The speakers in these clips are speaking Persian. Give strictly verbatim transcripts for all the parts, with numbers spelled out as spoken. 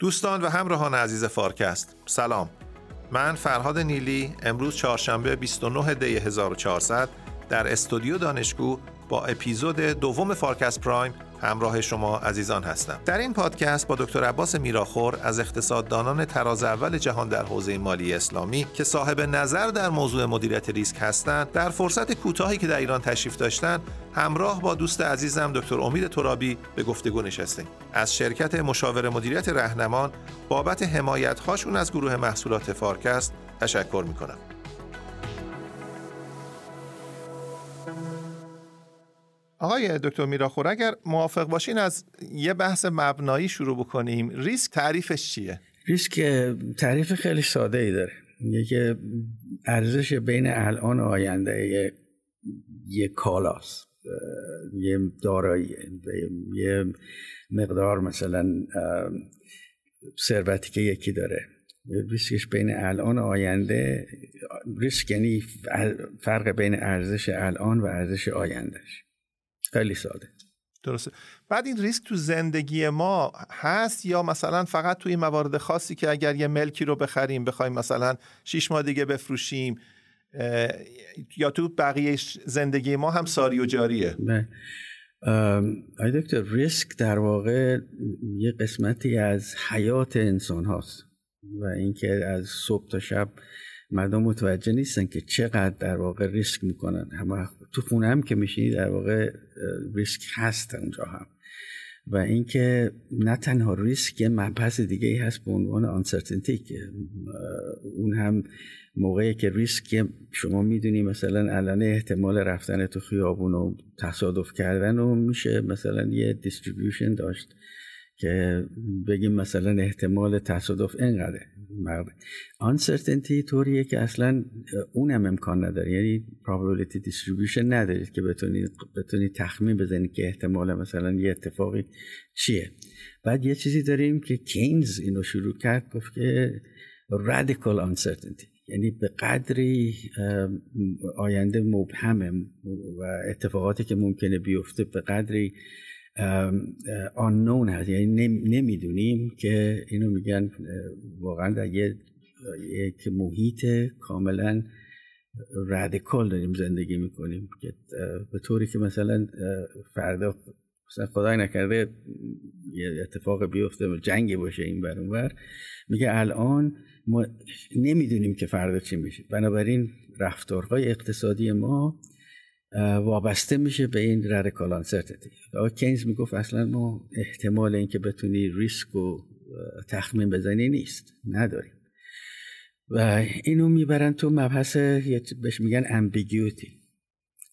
دوستان و همراهان عزیز فارکست، سلام. من فرهاد نیلی امروز چهارشنبه بیست و نه دی هزار و چهارصد در استودیو دانشگو با اپیزود دوم فارکست پرایم همراه شما عزیزان هستم. در این پادکست با دکتر عباس میرآخور از اقتصاددانان طراز اول جهان در حوزه مالی اسلامی که صاحب نظر در موضوع مدیریت ریسک هستند، در فرصت کوتاهی که در ایران تشریف داشتند همراه با دوست عزیزم دکتر امید ترابی به گفتگو نشستیم. از شرکت مشاور مدیریت رهنمان بابت حمایت هاشون از گروه محصولات فارکست تشکر می‌کنم. آقای دکتر میرآخور، اگر موافق باشین از یه بحث مبنایی شروع بکنیم. ریسک تعریفش چیه؟ ریسک تعریف خیلی ساده ای داره، یکی ارزش بین الان و آینده یه, یه کالاست، یه دارایی، یه مقدار مثلا ثروتی که یکی داره. ریسکش بین الان و آینده، ریسک یعنی فرق بین ارزش الان و ارزش آیندهش. خیلی ساده. درسته. بعد این ریسک تو زندگی ما هست یا مثلا فقط تو این موارد خاصی که اگر یه ملکی رو بخریم بخوایم مثلا شش ماه دیگه بفروشیم، یا تو بقیه زندگی ما هم ساری و جاریه؟ نه. آی دکتر، ریسک در واقع یه قسمتی از حیات انسان هاست و اینکه از صبح تا شب مردم متوجه نیستن که چقدر در واقع ریسک میکنن. همه تو خونه هم که میشینی در واقع ریسک هست اونجا هم. و اینکه نه تنها ریسک، یه مبحث دیگه ای هست به عنوان آنسرتینتی، که اون هم موقعی که ریسک شما میدونی مثلا الان احتمال رفتن تو خیابون و تصادف کردن و میشه مثلا یه دیستریبیوشن داشت که بگیم مثلا احتمال تصادف اینقدره. uncertainty طوریه که اصلا اونم امکان نداره، یعنی probability distribution ندارید که بتونی بتونی تخمین بزنید که احتمال مثلا یه اتفاقی چیه. بعد یه چیزی داریم که کینز اینو شروع کرد، گفت که radical uncertainty، یعنی به قدری آینده مبهمه و اتفاقاتی که ممکنه بیفته به قدری unknown هست، یعنی نمیدونیم، که اینو میگن واقعا در یک محیط کاملا رادیکال داریم زندگی میکنیم، که به طوری که مثلا فردا مثلا خدای نکرده یه اتفاق بیفته، جنگی باشه این بر اون بر، میگه الان ما نمیدونیم که فردا چی میشه. بنابراین رفتارهای اقتصادی ما وابسته میشه به این رادیکال آنسرتینتی. و کینز میگفت اصلا ما احتمال اینکه بتونی ریسک رو تخمین بزنی نیست، نداریم. و اینو میبرن تو مبحث بهش میگن امبیگیوتی.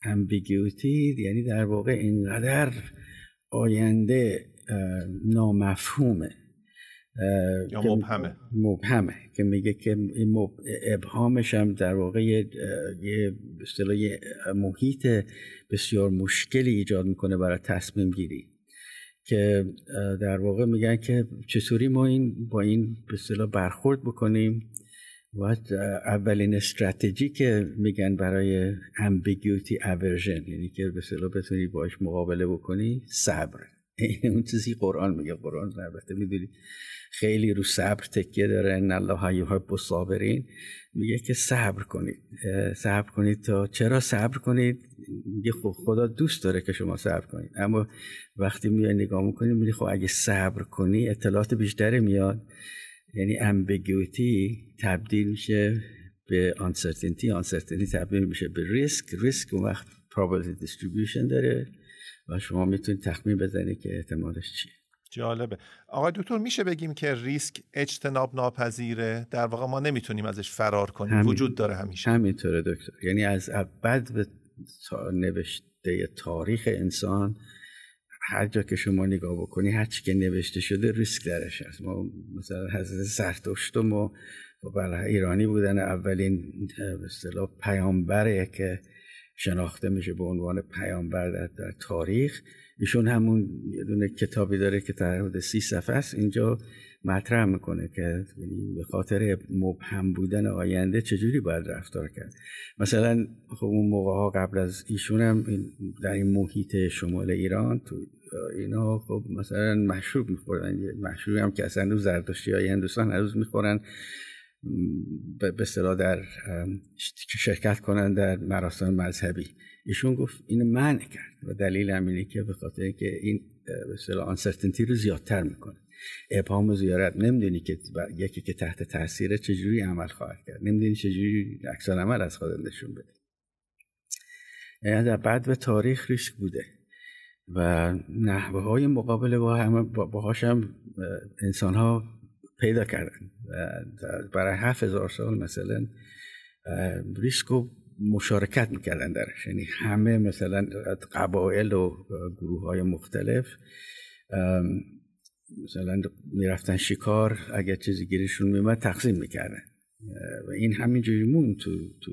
امبیگیوتی یعنی در واقع اینقدر آینده نامفهومه یا مبهمه مبهمه که میگه که مب... ابهامش هم در واقع یه به اصطلاح محیط بسیار مشکلی ایجاد میکنه برای تصمیم گیری، که در واقع میگن که چطوری ما این با این به اصطلاح برخورد بکنیم. و اولین استراتژی که میگن برای امبیگیوتی اورژن، یعنی که به اصطلاح بتونی باش مقابله بکنی، صبر. اون چیزی قرآن میگه، قرآن البته میدونید خیلی رو صبر تکیه داره، ان الله یحب الصابرین، میگه که صبر کنید، صبر کنید. تا چرا صبر کنید؟ میگه خدا دوست داره که شما صبر کنید. اما وقتی میای نگاه میکنی میگه خب اگه صبر کنی اطلاعات بیشتری میاد، یعنی امبیگیوتی تبدیل میشه به آنسرتینتی، آنسرتینتی تبدیل میشه به ریسک، ریسک اون وقت probability distribution داره و شما میتونید تخمین بزنید که احتمالش چیه. جالبه. آقای دکتر، میشه بگیم که ریسک اجتناب ناپذیره؟ در واقع ما نمیتونیم ازش فرار کنیم، همین. وجود داره همیشه. همینطوره دکتر، یعنی از ابد به نوشته تاریخ انسان هر جا که شما نگاه بکنی هر چی که نوشته شده ریسک درش هست. ما مثلا حضرت زرتشت ما بله ایرانی بودن، اولین به اصطلاح پیامبره که شناخته میشه به عنوان پیامبر در, در تاریخ. ایشون همون یه دونه کتابی داره که در حدود سی صفحه است، اینجا مطرح میکنه که به خاطر مبهم بودن آینده چجوری باید رفتار کرد. مثلا خب اون موقع ها قبل از ایشون هم در این محیط شمال ایران تو اینا خب مثلا مشروب میخوردن، مشروبی هم که اصلا زردشتیای هندوستان هنوز میخورن، به اصطلاح در شرکت کنن در مراسم مذهبی. ایشون گفت اینو منع کرد و دلیل هم اینه که به خاطر اینکه این به اصطلاح انسرتینتی رو زیادتر میکنه. ابهام زیارت، نمیدونی که یکی که تحت تاثیر چجوری عمل خواهد کرد، نمیدونی چجوری عکس العمل از خودت نشون بده. یعنی بعد به تاریخ ریسک بوده و نحوه‌های مقابله با هم باهاش هم انسان‌ها پیدا کردن و برای هفت هزار سال مثلا ریسک و مشارکت می‌کردن درش. یعنی همه مثلا قبایل و گروه‌های مختلف مثلا میرفتن شکار، اگر چیزی گیرشون میومد تقسیم میکردن و این همینجوری مون تو تو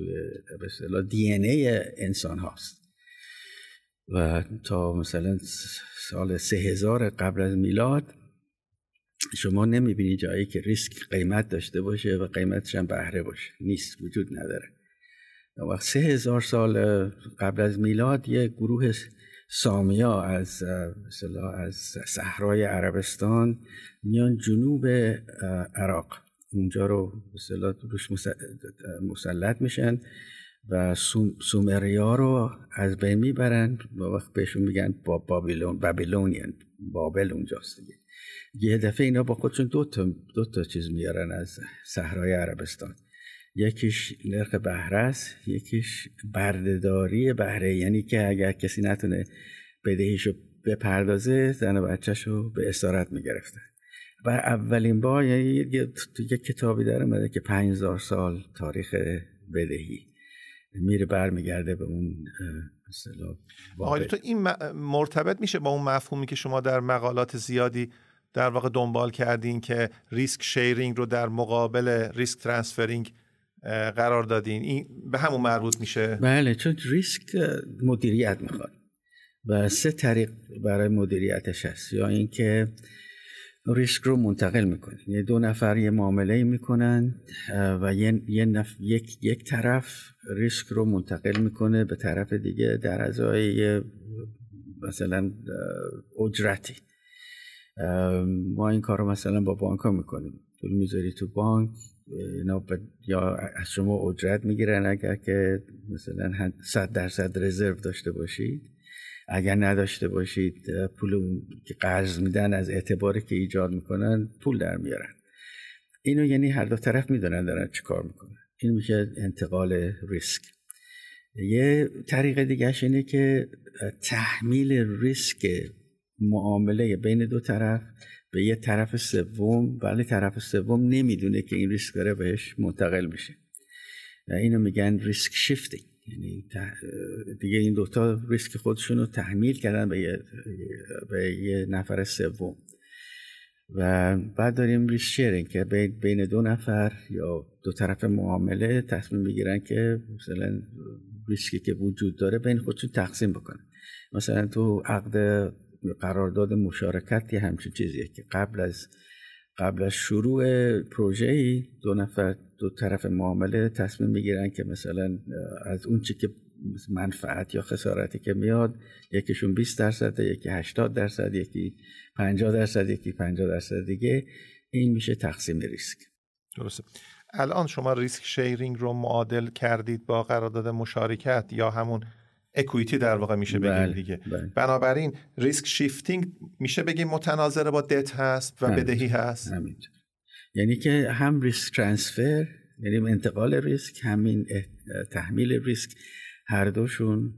به اصطلاح دی ان ای انسان هاست و تا مثلا سال سه هزار قبل از میلاد شما نمیبینی جایی که ریسک قیمت داشته باشه و قیمتش هم بهره باشه، نیست، وجود نداره. و سه هزار سال قبل از میلاد یه گروه سامیا از مثلا از صحرای عربستان میان جنوب عراق، اونجا رو مثلا روش مسلط میشن و سومریا رو از بین میبرن. با وقت بهشون میگن بابلون، بابلونیان، بابل اونجاست دیگه. یه دفعه اینا با خودشون دو تا دو تا چیز میارن از صحرای عربستان، یکیش نرخ بهره است، یکیش بردهداری بهره، یعنی که اگر کسی نتونه بدهیشو بپردازه زن و بچه‌شو به اسارت میگرفتن. و اولین بار یعنی یک کتابی در اومده که پنج هزار سال تاریخ بدهی میره برمیگرده به اون اصطلاح. آقای تو این مرتبط میشه با اون مفهومی که شما در مقالات زیادی در واقع دنبال کردین که ریسک شیرینگ رو در مقابل ریسک ترانسفرینگ قرار دادین، این به همون مربوط میشه؟ بله، چون ریسک مدیریت میخواد و سه طریق برای مدیریتش هست. یا اینکه ریسک رو منتقل میکنه، یعنی دو نفر یه معامله میکنن و یه, یه نف... یک یک طرف ریسک رو منتقل میکنه به طرف دیگه در ازای مثلا اجرتی. ما این کارو مثلا با بانک ها میکنیم، پول میذاری تو بانک اینا یا از شما اجرت میگیرن اگر که مثلا صد درصد رزرو داشته باشید، اگر نداشته باشید پول که قرض میدن از اعتباری که ایجاد میکنن پول در میارن. اینو یعنی هر دو طرف میدونن دارن چی کار میکنن. این میشه انتقال ریسک. یه طریق دیگهش اینه که تحمیل ریسک معامله بین دو طرف به یه طرف سوم، ولی طرف سوم نمیدونه که این ریسک داره بهش منتقل میشه. اینو میگن ریسک شیفتینگ، یعنی دیگه این دوتا ریسک خودشون رو تحمیل کردن به یه, به یه نفر سوم. و بعد داریم ریسک شیرینگ که بین دو نفر یا دو طرف معامله تصمیم میگیرن که مثلا ریسکی که وجود داره بین خودشون تقسیم بکنن. مثلا تو عقد قرارداد مشارکتی همچین چیزیه که قبل از قبل از شروع پروژه‌ای دو نفر دو طرف معامله تصمیم میگیرن که مثلا از اون چیزی که منفعت یا خسارتی که میاد یکیشون بیست درصد، یکی هشتاد درصد، یکی پنجاه درصد، یکی پنجاه درصد دیگه. این میشه تقسیم ریسک. درسته. الان شما ریسک شیرینگ رو معادل کردید با قرارداد مشارکت یا همون اکویتی در واقع میشه بگیم. بله، دیگه بله. بنابراین ریسک شیفتینگ میشه بگیم متناظر با دت هست و همید. بدهی هست همید. یعنی که هم ریسک ترانسفر، یعنی انتقال ریسک، همین تحمیل ریسک، هر دوشون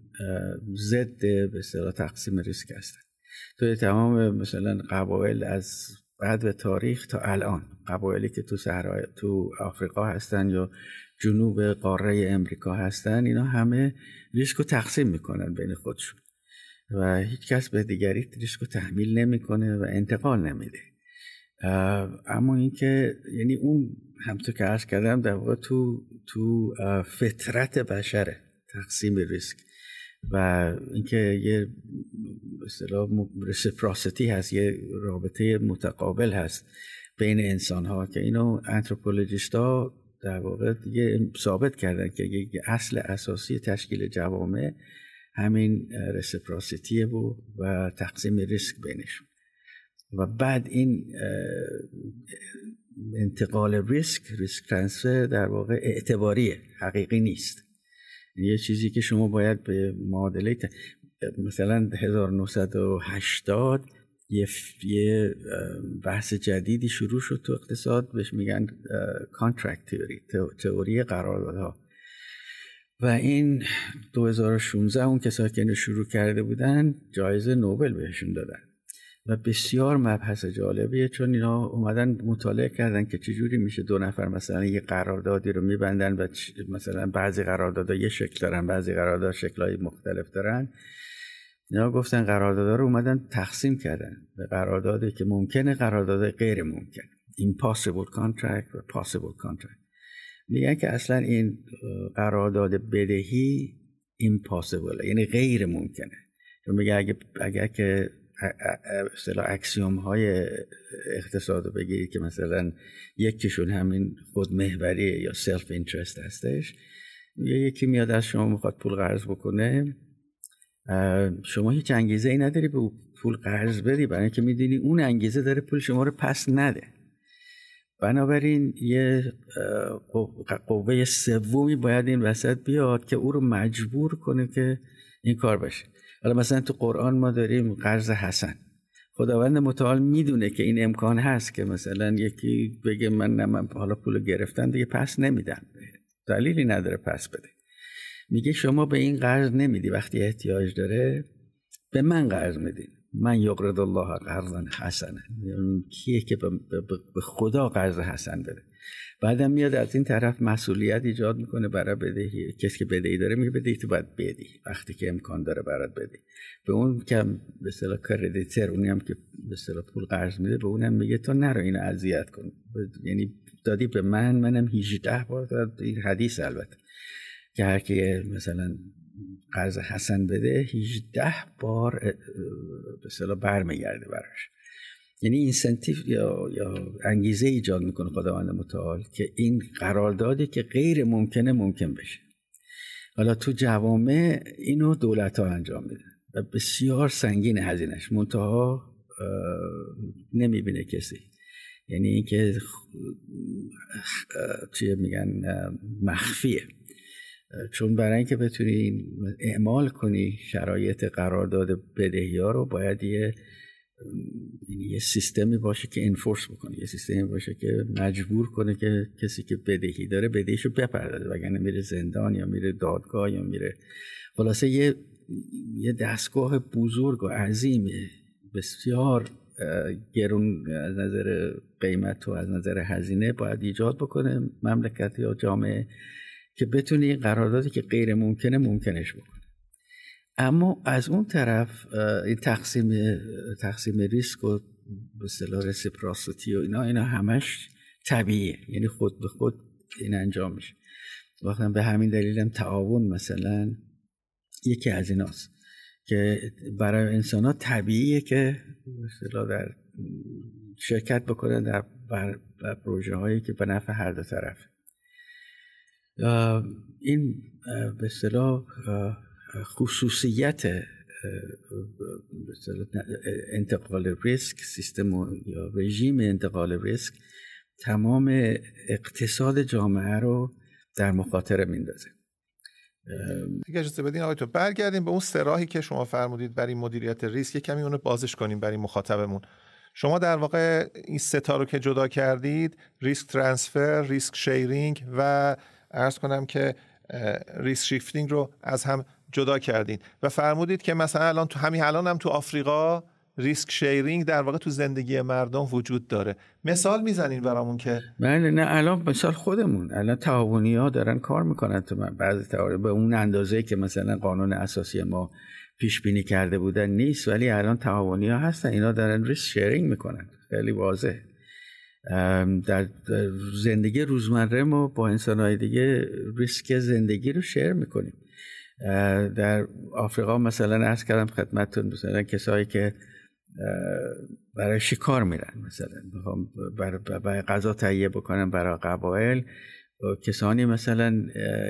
ضد به اصطلاح تقسیم ریسک هستن. تو تمام مثلا قبایل از بعد به تاریخ تا الان، قبایلی که تو صحرا تو آفریقا هستن یا جنوب قاره امریکا هستن، اینا همه ریسک رو تقسیم میکنن بین خودشون و هیچ کس به دیگری ریسک رو تحمیل نمیکنه و انتقال نمیده. اما اینکه یعنی اون همونطور که عرض کردم در واقع تو تو فطرت بشره تقسیم ریسک و اینکه یه به اصطلاح ریسپروسیتی هست، یه رابطه متقابل هست بین انسان ها که اینو آنتروپولوژیست ها در واقع دیگه ثابت کردن که اصل اساسی تشکیل جوامع همین ریسپروسیتیه بود و تقسیم ریسک بینشون. و بعد این انتقال ریسک، ریسک ترانسفر در واقع اعتباریه، حقیقی نیست. یه چیزی که شما باید به معادله مثلا هزار و نهصد و هشتاد یه یه بحث جدیدی شروع شد تو اقتصاد، بهش میگن کانترکت تئوری، تئوری قراردادها. و این دو هزار و شانزده اون کسایی که شروع کرده بودن جایزه نوبل بهشون دادن و بسیار مبحث جالبیه، چون اینا اومدن مطالعه کردن که چجوری میشه دو نفر مثلا یه قراردادی رو میبندن و مثلا بعضی قراردادها یه شکل دارن، بعضی قراردادها شکل‌های مختلف دارن. اینا گفتن قراردادها رو اومدن تقسیم کردن به قراردادی که ممکنه، قراردادهای غیر ممکن، impossible contract و possible contract. میگن که اصلا این قرارداد بدهی impossible، یعنی غیر ممکنه. چون میگه اگه اگه که اصطلاح اکسیوم های اقتصاد رو بگیری که مثلا یکیشون همین خودمحوریه یا سلف اینترست هستش، یکی میاد از شما میخواد پول قرض بکنه، شما هیچ انگیزه ای نداری به پول قرض بدی، برای اینکه میدونی اون انگیزه داره پول شما رو پس نده. بنابراین یه قوه سومی باید این وسط بیاد که او رو مجبور کنه که این کار بشه. حالا مثلا تو قرآن ما داریم قرض حسن، خداوند متعال میدونه که این امکان هست که مثلا یکی بگه من نه من حالا پول گرفتن دیگه پس نمیدم، دلیلی نداره پس بده. میگه شما به این قرض نمیدی، وقتی احتیاج داره به من قرض میدین. من یقرض الله قرضا حسنا، کیه که به خدا قرض حسن بده؟ بعدم میاد از این طرف مسئولیت ایجاد میکنه برای بدهی. کسی که بدهی داره میگه بدهی تو باید بدی، وقتی که امکان داره برات بدی. به اون که به اصطلاح کردیتر، اونی هم که به اصطلاح پول قرض میده، به اونم میگه تو نرو اینو اذیت کن، یعنی دادی به من، منم هجده بار داد. این حدیث البته که هر کی مثلا قرض حسن بده هجده بار به اصطلاح برمیگرده براش. یعنی اینسنتیو یا یا انگیزه ایجاد میکنه خداوند متعال که این قراردادی که غیر ممکنه ممکن بشه. حالا تو جوامع اینو دولت‌ها انجام میدن و بسیار سنگین هزینه‌اش، منتها نمیبینه کسی. یعنی اینکه چی میگن مخفیه، چون برای اینکه بتونی اعمال کنی شرایط قرارداد بدهی‌ها رو باید یه یه سیستمی باشه که انفورس بکنه، یه سیستمی باشه که مجبور کنه که کسی که بدهی داره بدهیشو بپردازه، وگرنه میره زندان یا میره دادگاه یا میره. خلاصه یه یه دستگاه بزرگ و عظیم، بسیار گرون از نظر قیمت و از نظر هزینه باید ایجاد بکنه مملکت یا جامعه که بتونه این قراردادی که غیر ممکنه ممکنش بکنه. اما از اون طرف این تقسیم تقسیم ریسک و به اصطلاح ریسپروسیتی و اینا اینا همش طبیعیه، یعنی خود به خود این انجام میشه. وقتی به همین دلیل هم تعاون مثلا یکی از ایناست که برای انسان‌ها طبیعیه که به اصطلاح در شرکت بکنن در پروژه‌هایی که به نفع هر دو طرف. این به اصطلاح خصوصیت انتقال ریسک، سیستم یا رژیم انتقال ریسک تمام اقتصاد جامعه رو در مخاطره میندازه. اگه اجازه بدین آقای تو برگردیم به اون سراحی که شما فرمودید برای مدیریت ریسک، کمی اون رو بازش کنیم برای مخاطبمون. شما در واقع این سه تا رو که جدا کردید، ریسک ترانسفر، ریسک شیرینگ و عرض کنم که ریسک شیفتینگ رو از هم جدا کردین و فرمودید که مثلا الان تو همین الان هم تو آفریقا ریسک شیرینگ در واقع تو زندگی مردم وجود داره. مثال میزنین برامون که بله. نه الان مثال خودمون، الان تعاونی‌ها دارن کار میکنن تو بعضی تعاون به اون اندازه‌ای که مثلا قانون اساسی ما پیش بینی کرده بودن نیست، ولی الان تعاونی‌ها هستن، اینا دارن ریسک شیرینگ میکنن. خیلی واضحه در زندگی روزمره ما با انسان‌های دیگه ریسک زندگی رو شیر میکنیم. در آفریقا مثلا عرض کردم خدمتتون، مثلا کسایی که برای شکار میرن، مثلا برای غذا تهیه بکنن برای قبایل، کسانی مثلا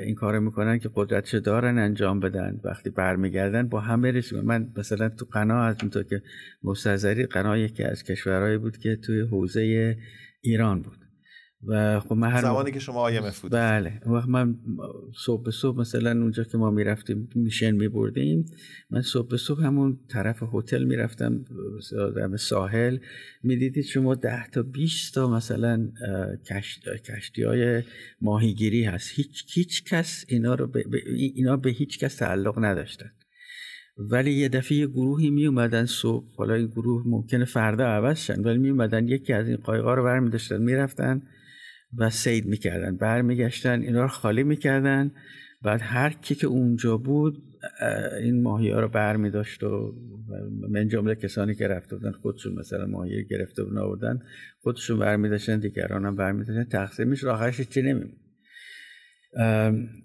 این کارو میکنن که قدرتشو دارن انجام بدن، وقتی برمیگردن با همه رسیدن. من مثلا تو قنا از اونطور که مستظری، قنا یکی از کشورهایی بود که توی حوزه ایران بود و خب من هر زمانی م... که شما آی ام اف بودید، بله، وقت من صبح صبح مثلا اونجا که ما میرفتیم میشن میبردیم، من صبح صبح همون طرف هتل میرفتم به ساحل، میدیدید شما ده تا بیست تا مثلا کشت... کشتی‌های ماهیگیری هست، هیچ هیچ کس اینا رو به... اینا به هیچ کس تعلق نداشتن، ولی یه دفعه یه گروهی می اومدن صبح، حالا این گروه ممکنه فردا عوض شن، ولی می اومدن یکی از این قایق‌ها رو برمی داشتن میرفتن و صید میکردن، برمیگشتن اینا رو خالی میکردن، بعد هر کی که اونجا بود این ماهی‌ها رو برمی داشت و من جمله کسانی که رفته بودن خودشون مثلا ماهی گرفته بودن آوردن خودشون برمی داشتن، دیگران هم برمی داشتن، تقسیمش رو آخرش چی نمیمون.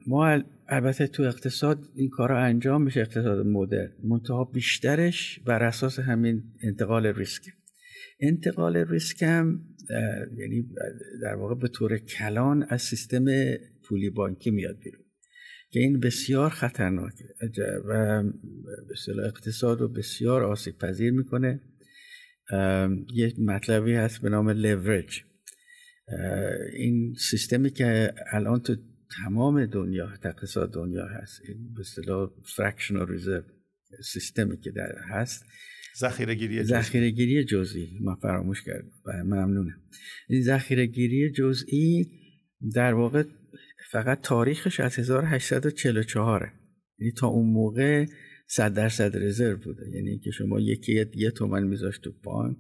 ما البته تو اقتصاد این کارا انجام میشه، اقتصاد مدرن، منتها بیشترش بر اساس همین انتقال ریسک. انتقال ریسک هم یعنی در واقع به طور کلان از سیستم پولی بانکی میاد بیرون که این بسیار خطرناکه و به اصطلاح اقتصاد رو بسیار آسیب پذیر میکنه. یه مطلبی هست به نام leverage. این سیستمی که الان تو تمام دنیا اقتصاد دنیا هست، این به اصطلاح fractional reserve سیستمی که در هست، ذخیره‌گیری ذخیره‌گیری جزئی، ما فراموش کردم و ممنونم. این ذخیره‌گیری جزئی در واقع فقط تاریخش از هزار و هشتصد و چهل و چهار، یعنی تا اون موقع صد درصد رزرو بوده، یعنی که شما یکی یه تومن می‌ذاشت تو بانک،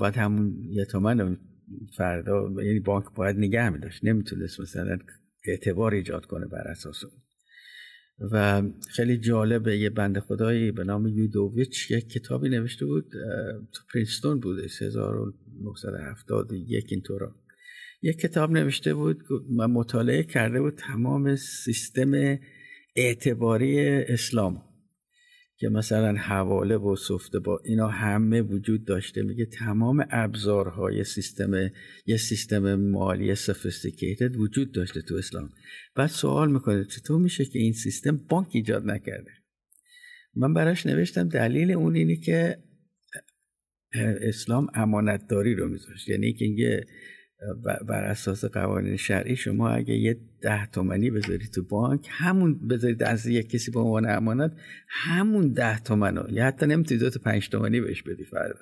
بعد همون یه تومن فردا یعنی بانک باید نگه می‌داشت، نمی‌تونست مثلا اعتبار ایجاد کنه بر اساس اون. و خیلی جالبه یه بنده خدایی به نام یودوویچ یک کتابی نوشته بود، تو پرینستون بود، هزار و نهصد و هفتاد و یک اینطورا یک کتاب نوشته بود، من مطالعه کرده بود تمام سیستم اعتباری اسلام که مثلا حواله و سفته با اینا همه وجود داشته، میگه تمام ابزارهای سیستم یه سیستم مالی سوفیستیکیتد وجود داشته تو اسلام. بعد سوال میکنه چطور میشه که این سیستم بانک ایجاد نکرده؟ من براش نوشتم دلیل اون اینه که اسلام امانتداری رو میذاشت، یعنی که بر اساس قوانین شرعی شما اگه یه ده تومنی بذاری تو بانک، همون بذارید از یک کسی به عنوان امانت، همون ده تومنو یا حتی نمیتونی دو تا پنج تومنی بهش بدی، فردا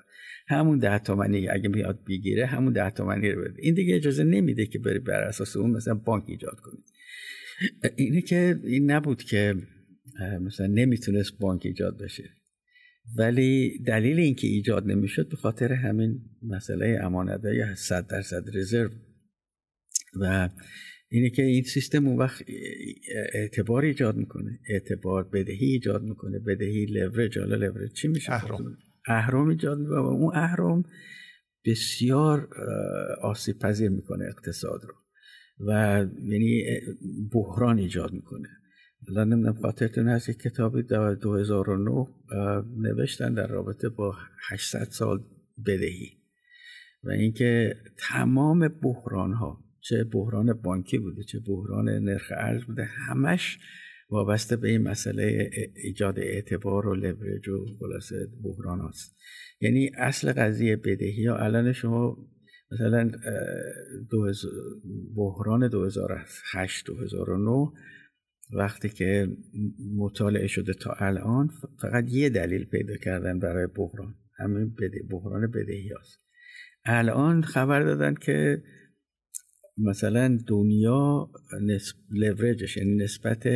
همون ده تومنی اگه میاد بگیره همون ده تومنی رو بده. این دیگه اجازه نمیده که بری بر اساس اون مثلا بانک ایجاد کنید. اینه که این نبود که مثلا نمیتونست بانک ایجاد بشه، ولی دلیل اینکه ایجاد نمیشد به خاطر همین مسئله امانت‌داری صد درصد رزرو و اینه که این سیستم اون وقت اعتبار ایجاد میکنه، اعتبار بدهی ایجاد میکنه، بدهی لورج. حالا لورج چی میشه؟ اهرم اهرم ایجاد میکنه و اون اهرم بسیار آسیب پذیر میکنه اقتصاد رو و یعنی بحران ایجاد میکنه. الان نمیدونم خاطرتون هست یک کتابی در دو هزار و نه نوشتن در رابطه با هشتصد سال بدهی و اینکه تمام بحران ها، چه بحران بانکی بوده چه بحران نرخ ارز بوده، همش وابسته به این مسئله ایجاد اعتبار و لورج و خلاصه بحران هاست. یعنی اصل قضیه بدهی ها. الان شما مثلا بحران دو هزار و هشت دو هزار و نه وقتی که مطالعه شده تا الان فقط یه دلیل پیدا کردن برای بحران، همین بده بحران بدهی هست. الان خبر دادن که مثلا دنیا نسب لورجش، یعنی نسبت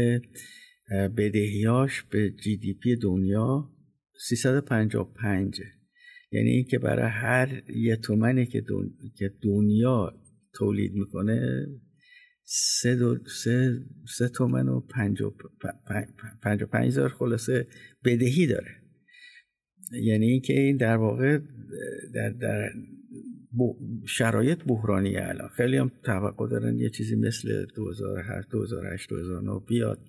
بدهیاش به جی دی پی دنیا سیصد و پنجاه و پنج، یعنی این که برای هر یه تومنی که دن... که دنیا تولید میکنه سه دو سه سه تومن و پنج و پنج و پنج هزار خلاصه بدهی داره. یعنی این که این در واقع در, در شرایط بحرانی الان خیلی هم توقع دارن یه چیزی مثل دو هزار و هشت دو هزار و هشت دو هزار و نه بیاد.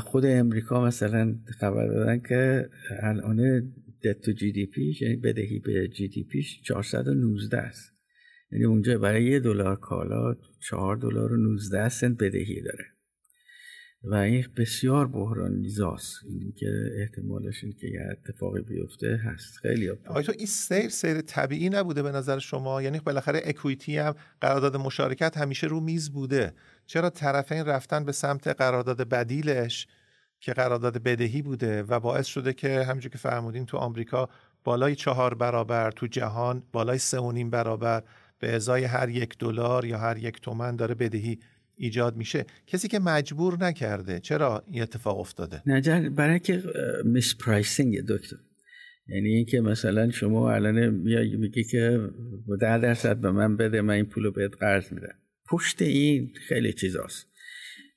خود امریکا مثلا خبر دادن که الان دت تو جی دی پیش، یعنی بدهی به جی دی پیش چهارصد و نوزده است، یعنی اونجا برای یه دلار کالا چهار دلار و نوزده سنت بدهی داره و این بسیار بحران‌زاست، این که احتمالش این که یه اتفاقی بیفته هست خیلی افتاد. آیا تو این سیر سیر طبیعی نبوده به نظر شما؟ یعنی بالاخره اکویتی هم قرارداد مشارکت همیشه رو میز بوده، چرا طرفین رفتن به سمت قرارداد بدیلش که قرارداد بدهی بوده و باعث شده که همونجوری که فرمودین تو آمریکا بالای چهار برابر، تو جهان بالای سه و نیم برابر به ازای هر یک دلار یا هر یک تومان داره بدهی ایجاد میشه. کسی که مجبور نکرده، چرا این اتفاق افتاده؟ نه، برای که میس پرایسینگ دکتر، یعنی اینکه مثلا شما الان میگی که ده درصد به من بده، من این پولو بهت قرض میدم. پشت این خیلی چیزاست.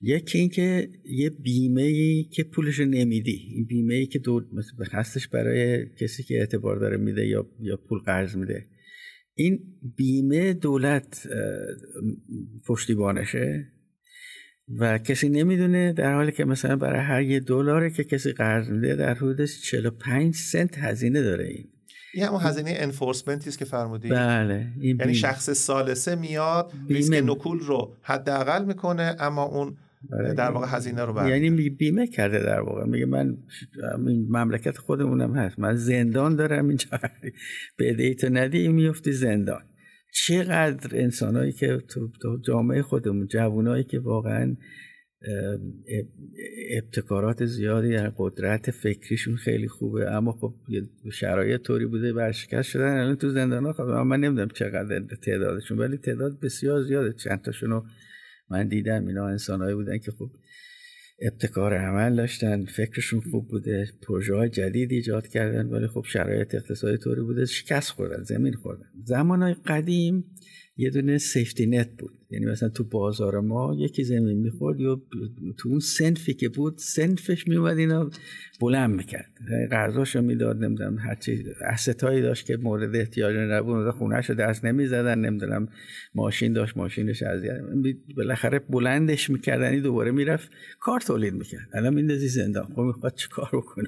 یکی اینکه یه بیمه‌ای که پولش نمیدی، این بیمه‌ای که دو هستش برای کسی که اعتبار داره میده یا یا پول قرض میده، این بیمه دولت پشتیبانشه و کسی نمیدونه، در حالی که مثلا برای هر یه دلاری که کسی قرض میده در حدود چهل و پنج سنت هزینه داره. این این همون هزینه انفورسمنتی است که فرمودید. بله، یعنی شخص ثالثه میاد ریسک نکول رو حداقل میکنه اما اون در واقع هزینه رو برمیده، یعنی بیمه کرده در واقع. میگه من این مملکت خودمونم هست، من زندان دارم اینجا، بدهی تو ندی میفتی زندان. چقدر انسانایی که تو جامعه خودمون، جوانایی که واقعا ابتکارات زیادی در قدرت فکریشون خیلی خوبه اما خب شرایط طوری بوده برشکست شدن، الان تو زندان‌ها. خب من نمیدونم چقدر تعدادشون، ولی تعداد بسیار زیاده. چند تاشونو من دیدم، اینا انسان‌هایی بودن که خب ابتکار عمل داشتن، فکرشون خوب بوده، پروژه‌های جدید ایجاد کردن، ولی خب شرایط اقتصادی طوری بوده شکست خوردن، زمین خوردن. زمان‌های قدیم یه دونه سیفتی نت بود، یعنی مثلا تو بازار ما یکی زمین میخورد یا تو اون صنفی که بود صنفش میومد اینا بلند میکرد، قرضاشو میداد، نمیدونم هر چیز اسطایی داشت که مورد احتیاج نبود، خونهشو دست نمیزدن، نمیدونم ماشین داشت ماشینش از بالاخره بلندش میکردن، دوباره میرفت کار تولید میکرد. الان میندازی زندان، خب میخواد چیکار بکنه؟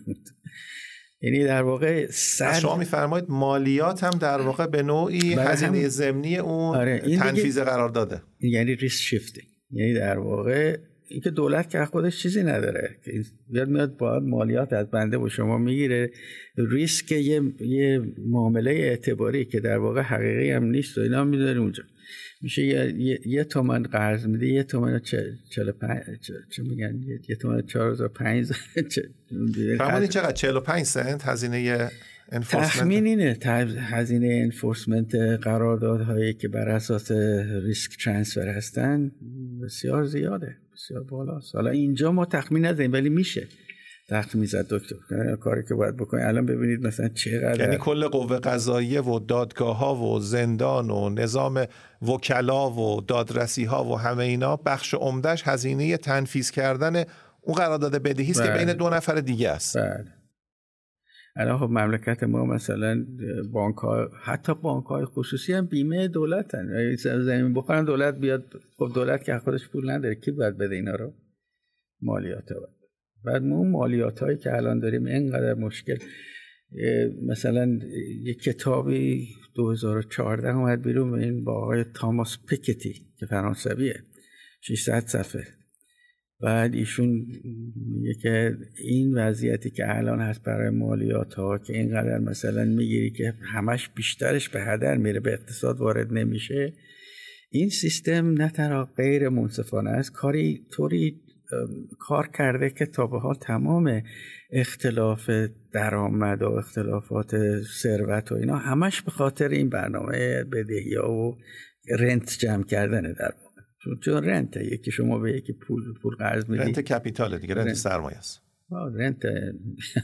یعنی در واقع سر شما میفرمایید مالیات هم در واقع به نوعی هزینه ضمنی اون آره تنفیذ قرار داده، یعنی ریس شیفته. یعنی در واقع اینکه دولت که خودش چیزی نداره که بیاد میاد باید مالیات از بنده و شما میگیره، ریسک یه یه معامله اعتباری که در واقع حقیقی هم نیست و اینا میذاره اونجا. میشه یه یه تومن قرض میده، یه تومن چهل و پنج چه میگن، یه تومن چهار و پنج فرمودین چقدر؟ چهل و پنج سنت هزینه انفورسمنت. تخمین اینه هزینه انفورسمنت قراردادهایی که بر اساس ریسک ترانسفر هستن بسیار زیاده، بسیار بالاست. حالا اینجا ما تخمین نزدیم ولی میشه تخمین زد دکتر، کاری که باید بکنید. الان ببینید مثلا چقدر، یعنی کل قوه قضاییه و دادگاه‌ها و زندان و نظام وکلا و دادرسی‌ها و همه اینا بخش عمدهش هزینه تنفیذ کردن اون قرارداد بدهی است که بین دو نفر دیگه است. بله. الان خب مملکت ما مثلا بانک‌ها، حتی بانک‌های خصوصی هم بیمه دولتن. زمین بخورن دولت بیاد، خب دولت که خودش پول نداره، کی باید بده اینا رو؟ مالیات. بعد ما اون مالیات هایی که الان داریم اینقدر مشکل، مثلا یک کتابی دو هزار و چهارده اومد بیرون این با آقای توماس پیکتی که فرانسویه، ششصد صفحه. بعد ایشون میگه که این وضعیتی که الان هست برای مالیات ها که اینقدر مثلا میگیری که همش بیشترش به هدر میره، به اقتصاد وارد نمیشه، این سیستم نه تنها غیر منصفانه است، کاری طوری کار کرده که تا به حال تمام اختلاف درآمد و اختلافات ثروت و اینا همش به خاطر این برنامه بدهی‌ها و رنت جمع کردنه در واقع. چون رنت یکی شما به یکی پول پول قرض میدی، رنت کپیتاله دیگه، رنت, رنت. سرمایه است. رنت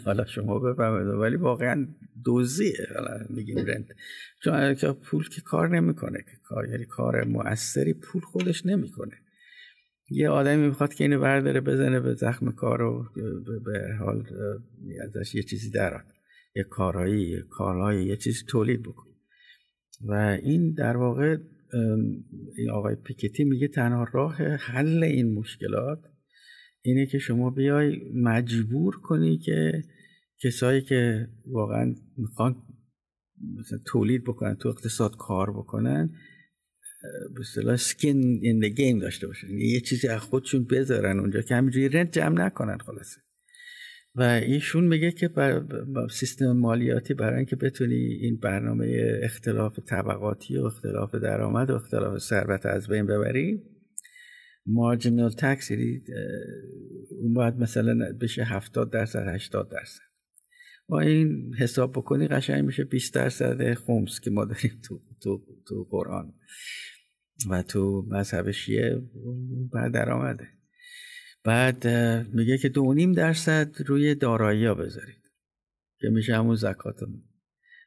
حالا شما بفهمید ولی واقعا دوزیه، حالا میگیم رنت، چون پول که کار نمیکنه، که کار یعنی کار مؤثری پول خودش نمیکنه. یه آدمی میخواد که اینو برداره بزنه به زخم کار و به حال ازش یه چیزی درآد، یه کارایی یه کارایی یه چیزی تولید بکنه. و این در واقع این آقای پیکتی میگه تنها راه حل این مشکلات اینه که شما بیای مجبور کنی که کسایی که واقعا میخوان مثلا تولید بکنن، تو اقتصاد کار بکنن، به اصطلاح سکین این دی گیم داشته باشن، یه چیزی از خودشون بذارن اونجا که همینجوری رنت جمع نکنن خلاصه. و ایشون میگه که بر سیستم مالیاتی برای اینکه بتونی این برنامه اختلاف طبقاتی و اختلاف درآمد و اختلاف ثروت از بین ببری، مارجینال تکس اون باید مثلا بشه هفتاد درصد هشتاد درصد، و این حساب بکنی قشنگ میشه بیست درصد خمس که ما داریم تو تو تو قرآن و تو مذهب شیعه بعد درآمده. بعد میگه که دو نیم درصد روی دارایی‌ها بذارید که میشه همون زکات ما.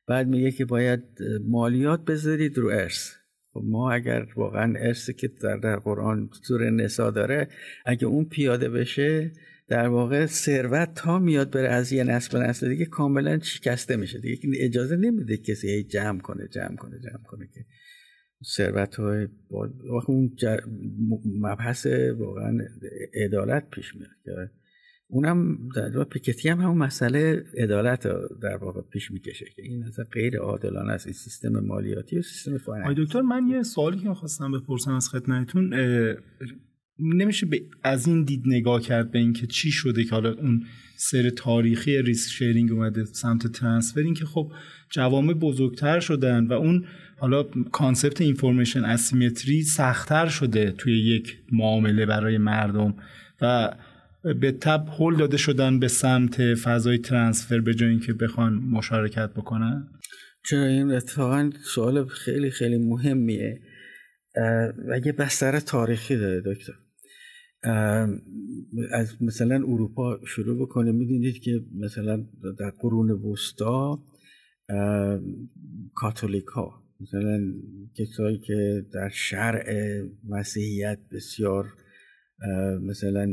بعد میگه که باید مالیات بذارید رو ارث. ما اگر واقعا ارثی که در قرآن سوره نساء داره اگه اون پیاده بشه، در واقع ثروت تا میاد بره از یه نسل به نسل دیگه کاملا شکسته میشه دیگه، اجازه نمیده کسی هی جمع کنه جمع کنه جمع کنه که ثروت‌های با اون جر... مبحث واقعا عدالت پیش میاد. اونم در واقع پیکتی هم همون مسئله عدالت در واقع پیش میکشه که این اصلا غیر عادلانه است، این سیستم مالیاتی و سیستم فایننس. آی دکتر، من یه سوالی که می‌خواستم بپرسم از خدمتتون، نمیشه به از این دید نگاه کرد به اینکه چی شده که حالا اون سر تاریخی ریسک شیرینگ اومده سمت ترانسفر، این که خب جوامع بزرگتر شدن و اون حالا کانسپت اینفورمیشن اسیمتری سخت‌تر شده توی یک معامله برای مردم و به تب هول داده شدن به سمت فضای ترانسفر به جای اینکه بخوان مشارکت بکنن؟ چرا، این اتفاقا سوال خیلی خیلی مهمیه و یه بستر تاریخی داره دکتر. از مثلا اروپا شروع بکنیم، میدونید که مثلا در قرون وسطا کاتولیک ها مثلا کسایی که در شرع مسیحیت بسیار مثلا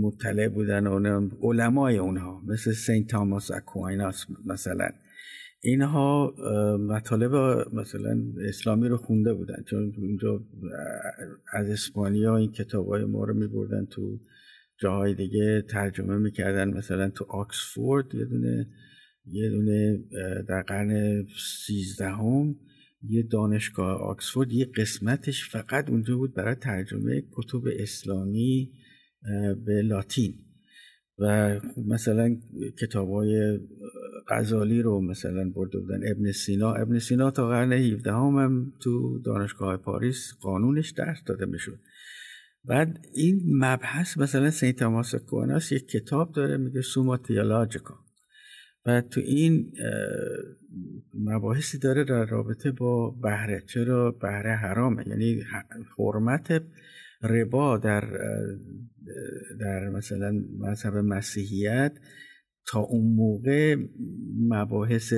مطلع بودن، اون علمای اونها مثل سنت توماس آکویناس مثلا، اینها مطالب مثلا اسلامی رو خونده بودن، چون اونجا از اسپانیا این کتابای ما رو میبردن تو جاهای دیگه ترجمه میکردن. مثلا تو آکسفورد یه دونه یه دونه در قرن سیزدهم یه دانشگاه آکسفورد یه قسمتش فقط اونجا بود برای ترجمه کتب اسلامی به لاتین، و مثلا کتاب‌های غزالی رو مثلا برده بودن، ابن سینا ابن سینا تا قرن هفدهم هم تو دانشگاه پاریس قانونش درس داده میشد. بعد این مبحث مثلا سنت توماس آکویناس یک کتاب داره میگه سوما تئولوژیکا، و تو این مباحثی داره در رابطه با بهره. چرا بهره حرامه؟ یعنی حرمت ربا در در مثلا مذهب مسیحیت تا اون موقع مباحث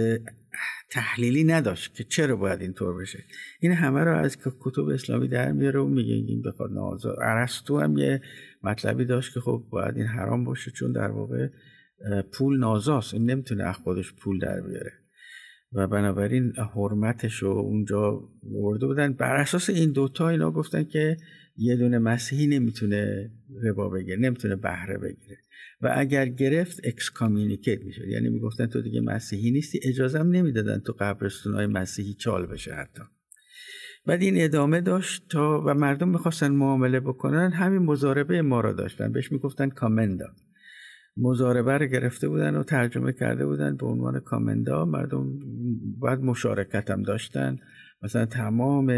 تحلیلی نداشت که چرا باید اینطور بشه. این همه رو از کتب اسلامی در میاره و میگه این بخواد نازا. ارسطو هم یه مطلبی داشت که خب باید این حرام باشه چون در واقع پول نازاست، این نمیتونه از خودش پول در بیاره و بنابراین حرمتش رو اونجا ورده بودن. بر اساس این دوتا اینا گفتن که یه دونه مسیحی نمیتونه ربا بگیره، نمیتونه بهره بگیره، و اگر گرفت اکسکامیونیکیت میشد، یعنی میگفتن تو دیگه مسیحی نیستی، اجازه هم نمیدادن تو قبرستونای مسیحی چال بشه حتی. بعد این ادامه داشت تا و مردم میخواستن معامله بکنن، همین مضاربه ما را داشتن، بهش میگفتن کامندا. مضاربه رو گرفته بودن و ترجمه کرده بودن به عنوان کامندا. مردم بعد مشارکت هم داشتن، مثلا تمام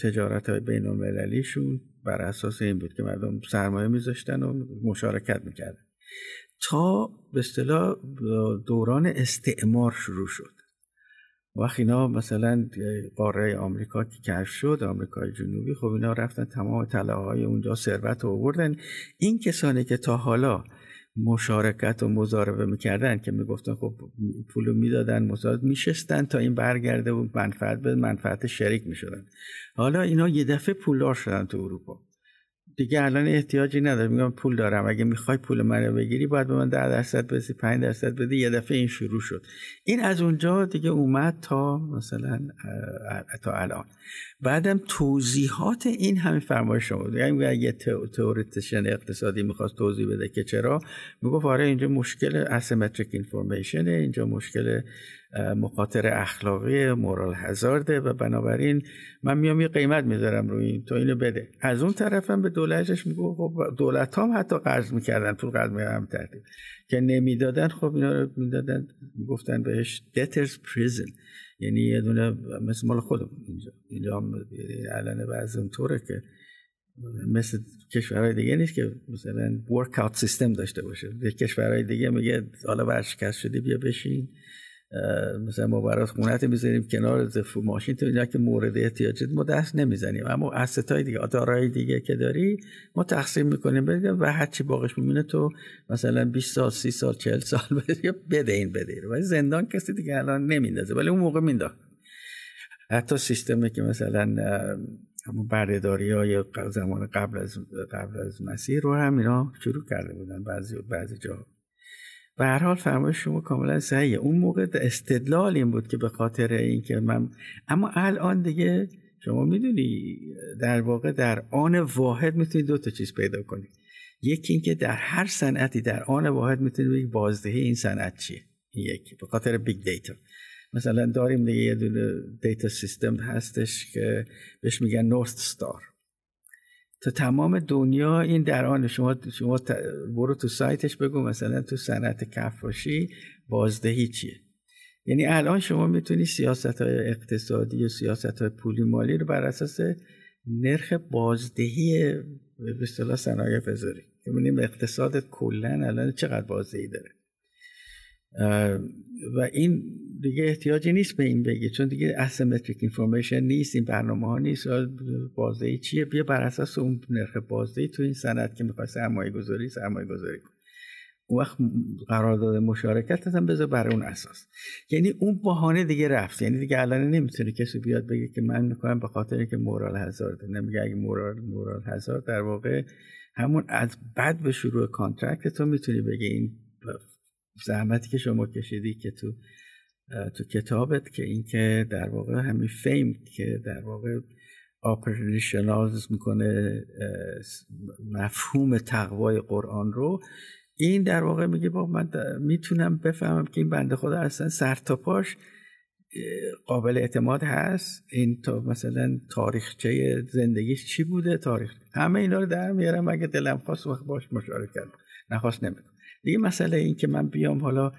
تجارت‌های بین‌المللیشون بر اساس این بود که مردم سرمایه می‌ذاشتن و مشارکت می‌کردن تا به اصطلاح دوران استعمار شروع شد. وقتی اینا مثلا قاره آمریکا که کشف شد، آمریکای جنوبی، خب اینا رفتن تمام طلاهای اونجا ثروت رو آوردن. این کسانی که تا حالا مشارکت و مضاربه میکردن که میگفتن خب پولو میدادن، مزاد میشستن تا این برگرده و منفعت به منفعت شریک میشدن. حالا اینا یه دفعه پولدار شدن تو اروپا، دیگه الان احتیاجی نداره، میگم پول دارم، اگه میخوای پول منو بگیری باید به من ده درصد بدی، پنج درصد بدی. یه دفعه این شروع شد، این از اونجا دیگه اومد تا مثلا تا الان. بعدم توضیحات این همین فرمایش شما بود، یعنی اگه تئوریسین اقتصادی میخواست توضیح بده که چرا، میگفت آره اینجا مشکل اسیمتریک اینفورمیشنه، اینجا مشکل مخاطر اخلاقی، مورال هزارده، و بنابراین من میام یه قیمت میذارم روی این، تو اینو بده. از اون طرفم به دولتش میگو خب دولت هم حتی قرض میکردن، پول قرض میکردن ترتیب که نمیدادن، خب اینا رو میدادن، میگفتن بهش debtors prison، یعنی یه دونه مثل مال خودم اینجا اینجا علنه بعضی طوره که مثل کشورهای دیگه نیست که مثلا ورک اوت سیستم داشته باشه. به کشورهای دیگه میگه حالا ورشکست شدی بیا بشین، مثلا ما برات خونه‌ت می‌ذاریم کنار ماشین تو، اینا که مورد احتیاجت ما دست نمیزنیم، اما اسطای دیگه، دارایی دیگه که داری ما تقسیم میکنیم بده، و هر چی باقیش میمونه تو مثلا بیست سال سی سال چهل سال بده بده این بده. ولی زندان کسی دیگه الان نمیندازه، ولی اون موقع مینداخت. حتی سیستمی که مثلا همون بردهداری‌های زمان قبل از قبل از مسیح رو هم اینا شروع کرده بودن بعضی بعضی جاها. به هر حال فرمایش شما کاملا صحیحه. اون موقع استدلال این بود که به خاطر این که من، اما الان دیگه شما میدونی در واقع در آن واحد میتونید دو تا چیز پیدا کنید. یکی این که در هر صنعتی در آن واحد میتونید بگید بازدهی این صنعت چیه، یکی به خاطر بیگ دیتا. مثلا داریم دیگه یه دونه دیتا سیستم هستش که بهش میگن نورث استار. تو تمام دنیا این در آن شما شما برو تو سایتش بگو مثلا تو صنعت کفاشی بازدهی چیه. یعنی الان شما میتونی سیاست‌های اقتصادی و سیاست‌های پولی مالی رو بر اساس نرخ بازدهی به اصطلاح صنایع فزاری ببینیم اقتصاد کلا الان چقدر بازدهی داره. و این دیگه احتیاجی نیست به این بگی، چون دیگه اسیمتریک اینفورمیشن نیست، این برنامه‌ها نیست. بازدهی چیه؟ بیا بر اساس اون نرخ بازدهی تو این صنعت که می‌خوای سرمایه‌گذاری سرمایه‌گذاری کن. اون وقت قرارداد مشارکت هم بذار بر اون اساس. یعنی اون بهانه دیگه رفت. یعنی دیگه الان نمیتونه کسی بیاد بگه که من می‌کنم به خاطر اینکه مورال هزارد. نمیگه اگه مورال مورال هزارد در واقع همون از بعد به شروع کانترکت تو میتونی بگی این زحمتی که شما کشیدی که تو تو کتابت که این که در واقع همین فیم که در واقع اپریشنالز میکنه مفهوم تقوای قرآن رو، این در واقع میگه با من میتونم بفهمم که این بنده خدا اصلا سر تا پاش قابل اعتماد هست، این تا مثلا تاریخچه زندگیش چی بوده، تاریخ همه اینا رو در میارم، اگه دلم خواست وقت باش مشارکت کنم، نخواست نمیکنم. دیگه مسئله این که من بیام حالا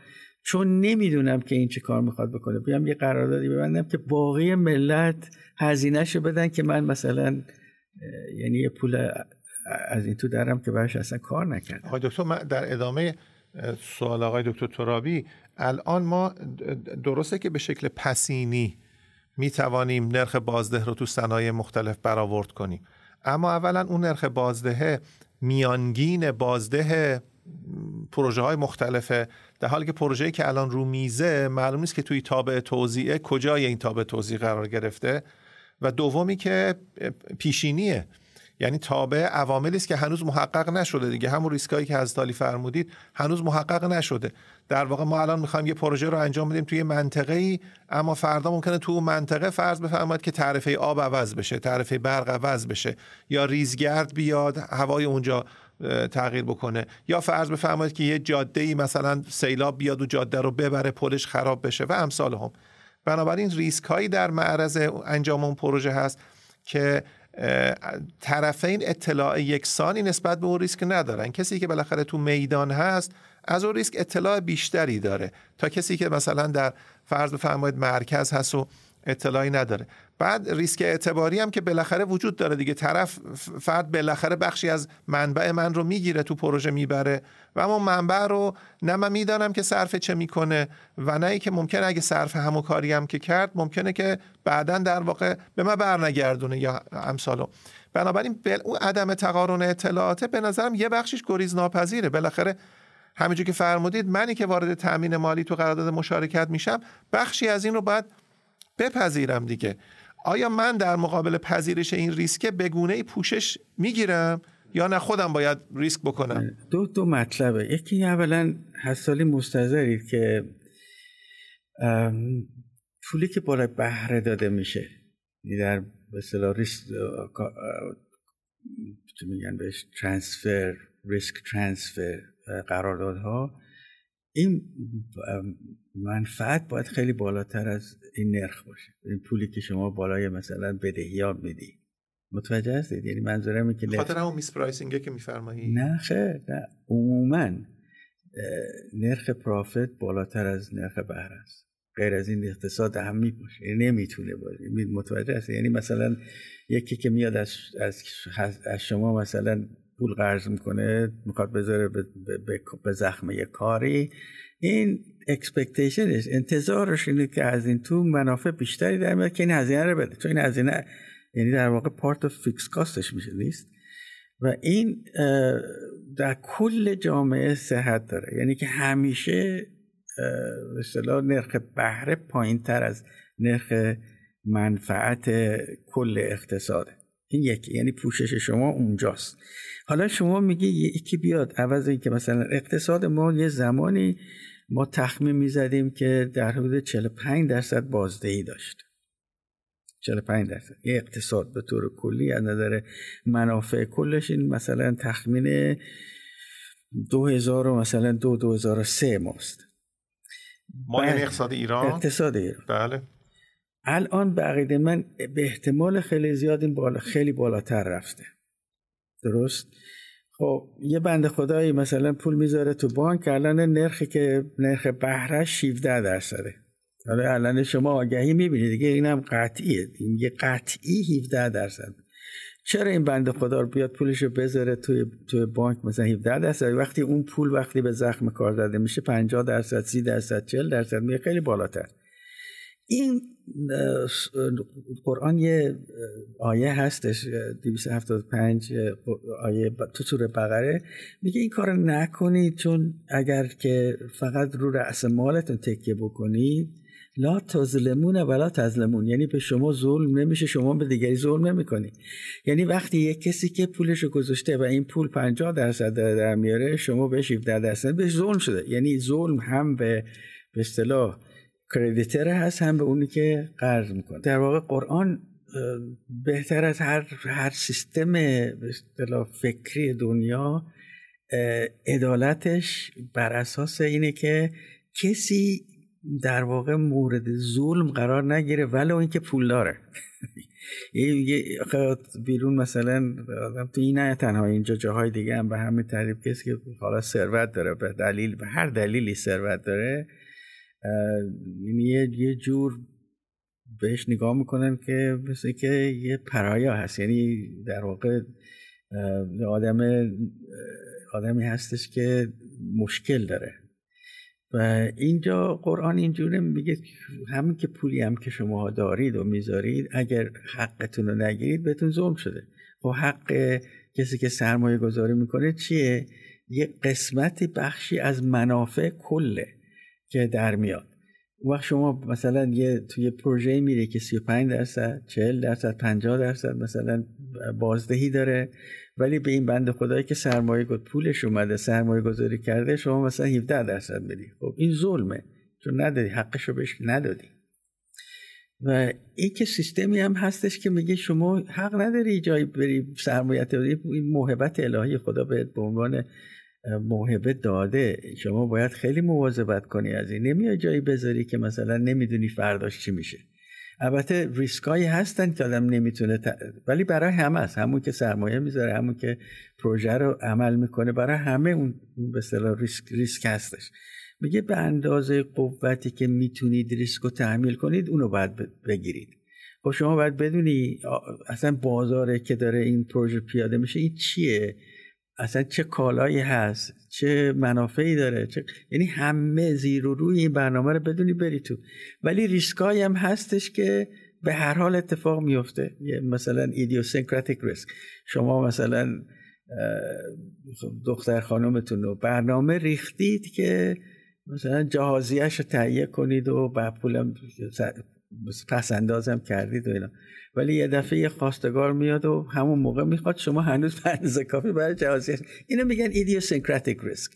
چون نمیدونم که این چه کار میخواد بکنه بیام یه قراردادی ببندم که باقی ملت هزینه‌شو بدن که من مثلا یعنی یه پول از این تو درم که براش اصلا کار نکردم. آقای دکتر من در ادامه سوال آقای دکتر ترابی، الان ما درسته که به شکل پسینی میتوانیم نرخ بازده رو تو صنایع مختلف برآورد کنیم، اما اولا اون نرخ بازده میانگین بازده پروژه های مختلفه، در حالی که پروژه‌ای که الان رو میزه معلوم نیست که توی تابع توزیع کجای این تابع توزیع قرار گرفته، و دومی که پیشینیه، یعنی تابع عواملی است که هنوز محقق نشده دیگه. همون ریسکایی که از تالی فرمودید هنوز محقق نشده. در واقع ما الان می‌خوایم یه پروژه رو انجام بدیم توی منطقه‌ای، اما فردا ممکنه تو منطقه فرض بفرمایید که تعرفه آب عوض بشه، تعرفه برق عوض بشه، یا ریزگرد بیاد، هوای اونجا تغییر بکنه، یا فرض بفرمایید که یه جاده‌ای مثلا سیلاب بیاد و جاده رو ببره، پلش خراب بشه و امثال هم. بنابراین ریسک‌هایی در معرض انجام اون پروژه هست که طرفین اطلاع یکسانی نسبت به اون ریسک ندارن. کسی که بالاخره تو میدان هست از اون ریسک اطلاع بیشتری داره تا کسی که مثلا در فرض بفرمایید مرکز هست و اطلاعی نداره. بعد ریسک اعتباری هم که بالاخره وجود داره دیگه، طرف فرد بالاخره بخشی از منبع من رو میگیره تو پروژه میبره، و اما منبع رو نه من میدانم که صرف چه میکنه، و نه ای که ممکنه اگه صرف همو کاری هم که کرد ممکنه که بعداً در واقع به من برنگردونه یا امثالو. بنابراین بل... اون عدم تقارن اطلاعاته به نظرم یه بخشش گریزناپذیره. بالاخره همینجوری که فرمودید منی که وارد تامین مالی تو قرارداد مشارکت میشم بخشی از این رو باید بپذیرم دیگه. آیا من در مقابل پذیرش این ریسکه به گونه‌ای پوشش میگیرم یا نه خودم باید ریسک بکنم؟ دو دو مطلبه. یکی اولا حسالی مستظری که پولی که برای بهره داده میشه در به اصطلاح ریسک میگن بهش ترانسفر، ریسک ترانسفر قراردادها، این منفعت باید خیلی بالاتر از این نرخ باشه. این پولی که شما بالای مثلا بدهی‌ها میدی، متوجه هستید؟ یعنی منظورم که خاطر همون میس پرایسینگه که میفرمایی؟ نه خیر، نه، عموما نرخ پرافیت بالاتر از نرخ بهره است. غیر از این اقتصاد هم میپوشه، یعنی نمیتونه باشه. متوجه هستید؟ یعنی مثلا یکی که میاد از از, از شما مثلا پول قرض میکنه، میخواد بذاره به, به،, به زخم یه کاری، این اکسپکتیشنش، انتظارش اینه که از این تو منافع بیشتری در میاد که این هزینه رو بده، چون این هزینه یعنی در واقع پارت اف فیکس کاستش میشه، نیست؟ و این در کل جامعه صحت داره، یعنی که همیشه به اصطلاح نرخ بهره پایین‌تر از نرخ منفعت کل اقتصاده. این یکی، یعنی پوشش شما اونجاست. حالا شما میگی یکی بیاد عوض این که مثلا اقتصاد ما، یه زمانی ما تخمین میزدیم که در حدود چهل و پنج درصد بازدهی داشت، چهل و پنج درصد یه اقتصاد به طور کلی از نظر منافع کلش. این مثلا تخمین دو هزار و مثلا دو دو هزار و سه ماست، ما یعنی اقتصاد ایران، اقتصاد ایران. بله الان بقیده من به احتمال خیلی زیاد این بالا، خیلی بالاتر رفته، درست؟ خب یه بند خدایی مثلا پول میذاره تو بانک، الان نرخی که نرخ بهره هفده درصده. حالا الان شما آگهی میبینید دیگه، اینم قطعیه، این یه قطعی هفده درصد. چرا این بند خدا رو بیاد پولشو بذاره توی توی بانک مثلا هفده درصد، وقتی اون پول وقتی به زخم کار زده میشه پنجاه درصد، سی درصد، چهل درصد میشه، خیلی بالاتر. این قرآن یه آیه هستش دویست و هفتاد و پنج آیه تو سوره بقره، میگه این کار نکنید، چون اگر که فقط رو رأس مالتون تکیه بکنید، لا تظلمون ولا تظلمون، یعنی به شما ظلم نمیشه، شما به دیگری ظلم نمیکنید. یعنی وقتی یه کسی که پولشو گذاشته و این پول پنجاه درصد در میاره، شما بهش هفده درصد، بهش ظلم شده. یعنی ظلم هم به به اصطلاح کریدیتر هست، هم به اونی که قرض میکنه. در واقع قرآن بهتر از هر هر سیستم به اصطلاح فکری دنیا، عدالتش بر اساس اینه که کسی در واقع مورد ظلم قرار نگیره، ولو اینکه پول داره. یه بیرون مثلا آدم تو این، نه تنها اینجا، جاهای دیگه هم به همین تعریف کسی که حالا ثروت داره، به دلیل به هر دلیلی ثروت داره، یعنی یه جور بهش نگاه میکنن که مثل که یه پرایا هست، یعنی در واقع آدم آدمی هستش که مشکل داره. و اینجا قرآن اینجوری میگه همین که پولی هم که شما دارید و میذارید، اگر حقتون رو نگیرید بهتون ظلم شده. و حق کسی که سرمایه گذاری میکنه چیه؟ یه قسمتی، بخشی از منافع کله که در میاد. وقت شما مثلا یه توی پروژه میره که سی و پنج درصد، چهل درصد، پنجاه درصد مثلا بازدهی داره، ولی به این بند خدایی که سرمایه گذاری پولش اومده، سرمایه گذاری کرده، شما مثلا هفده درصد بدی. خب این ظلمه، چون ندادی حقشو بهش ندادی. و این که سیستمی هم هستش که میگه شما حق نداری جایی بری سرمایه بدی، این موهبت الهی خدا بهت به عنوان موهبه داده، شما باید خیلی مواظبت کنی از این، نمیای جایی بذاری که مثلا نمیدونی فرداش چی میشه. البته ریسکایی هستن که آدم نمیتونه ت... ولی برای همه هست، همون که سرمایه میذاره، همون که پروژه رو عمل میکنه، برای همه اون به اصطلاح ریسک ریسک هستش. میگه به اندازه قوتی که میتونید ریسک رو تحمل کنید، اونو باید بگیرید. خب شما باید بدونی اصلا بازاره که داره این پروژه پیاده میشه این چیه، اصلا چه کالایی هست، چه منافعی داره، چه... یعنی همه زیر و روی این برنامه رو بدونی بری تو. ولی ریسکایی هم هستش که به هر حال اتفاق میفته، مثلا ایدیوسینکراتیک ریسک. شما مثلا دختر خانومتون رو برنامه ریختید که مثلا جهازیه‌اش رو تهیه کنید و به پولم پس اندازم کردید و اینا، ولی یه دفعه یه خواستگار میاد و همون موقع میخواد، شما هنوز به اندازه کافی برای جهازیت. اینو میگن ایدیوسینکراتیک ریسک.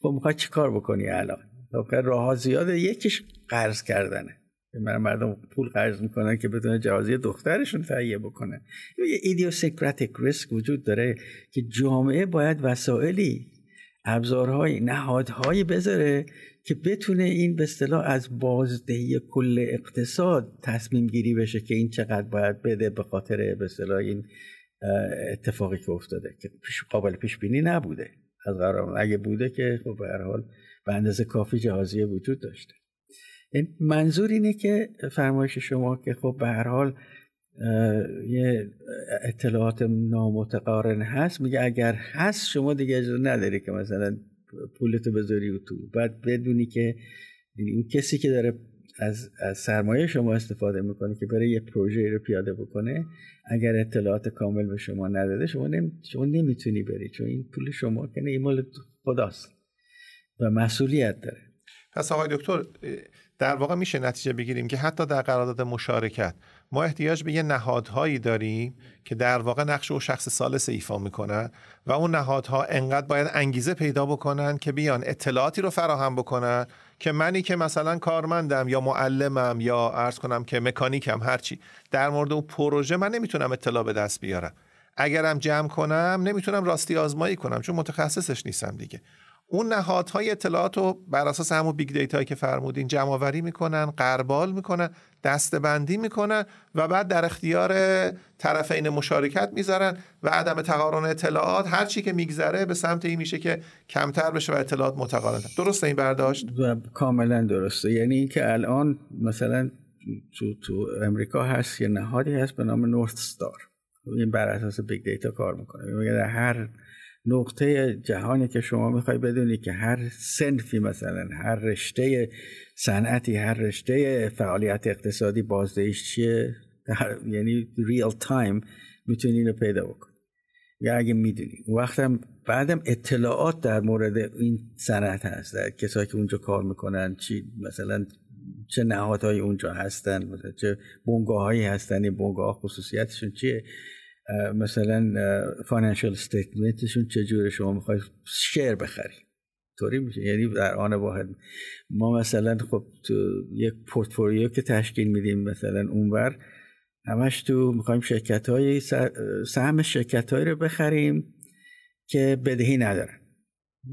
خب میخواد چی کار بکنی الان؟ خب راه‌ها زیاده، یکیش قرض کردنه. من مردم پول قرض میکنن که بتونه جهازیه دخترشون تهیه بکنه. یه ایدیوسینکراتیک ریسک وجود داره که جامعه باید وسائلی ابزارهای، نهادهایی بذاره که بتونه این به اصطلاح از بازدهی کل اقتصاد تصمیم گیری بشه که این چقدر باید بده، به خاطر به اصطلاح این اتفاقی که افتاده که قابل پیش بینی نبوده. از قرار اگه بوده که خب به هر حال به اندازه کافی جهازیه وجود داشته. این منظور اینه که فرمایش شما که خب به هر حال یه اطلاعات نامتقارن هست، میگه اگر هست شما دیگه اجازه نداری که مثلا پولتو بذاری و تو بعد بدونی که این کسی که داره از, از سرمایه شما استفاده میکنه که برای یه پروژه رو پیاده بکنه، اگر اطلاعات کامل به شما نداده شما, نمی... شما نمیتونی بری، چون این پول شما که نه، این مال خداست و مسئولیت داره. پس آقای دکتر در واقع میشه نتیجه بگیریم که حتی در قرارداد مشارکت ما احتیاج به یه نهادهایی داریم که در واقع نقش او شخص ثالث ایفا میکنن و اون نهادها انقدر باید انگیزه پیدا بکنن که بیان اطلاعاتی رو فراهم بکنن که منی که مثلا کارمندم یا معلمم یا عرض کنم که مکانیکم، هرچی در مورد اون پروژه من نمیتونم اطلاع به دست بیارم، اگرم جمع کنم نمیتونم راستی آزمایی کنم چون متخصصش نیستم دیگه. اون نهادهای اطلاعات رو بر اساس همون بیگ دیتایی که فرمودین جمع آوری میکنن، غربال میکنن، دسته‌بندی میکنن و بعد در اختیار طرفین مشارکت میذارن و عدم تقارن اطلاعات هر چی که میگذره به سمت این میشه که کمتر بشه و اطلاعات متقارن. درسته این برداشت؟ کاملا درسته. یعنی اینکه الان مثلا تو تو امریکا هست یه نهادی هست به نام نورث استار، این بر اساس بیگ دیتا کار میکنه. یعنی هر نقطه جهانی که شما میخوای بدونی که هر صنفی، مثلا هر رشته صنعتی، هر رشته فعالیت اقتصادی بازدهیش چیه، یعنی ریل تایم میتونی اینو پیدا بکنی یا اگه میدونی. وقتم بعدم اطلاعات در مورد این صنعت هست، در کسایی که اونجا کار میکنن، چی مثلا چه نهادهایی اونجا هستن، مثلا چه بنگاهایی هستن، این بنگاه خصوصیتشون چیه، مثلا فاینانشال استیتمنتشون چجوره، شما میخوای شیر بخری طوری میشه. یعنی در آن واحد ما مثلا خب تو یک پورتفولیو که تشکیل میدیم، مثلا اونور همش تو میخوایم شرکت های سهم شرکت هایی رو بخریم که بدهی ندارن،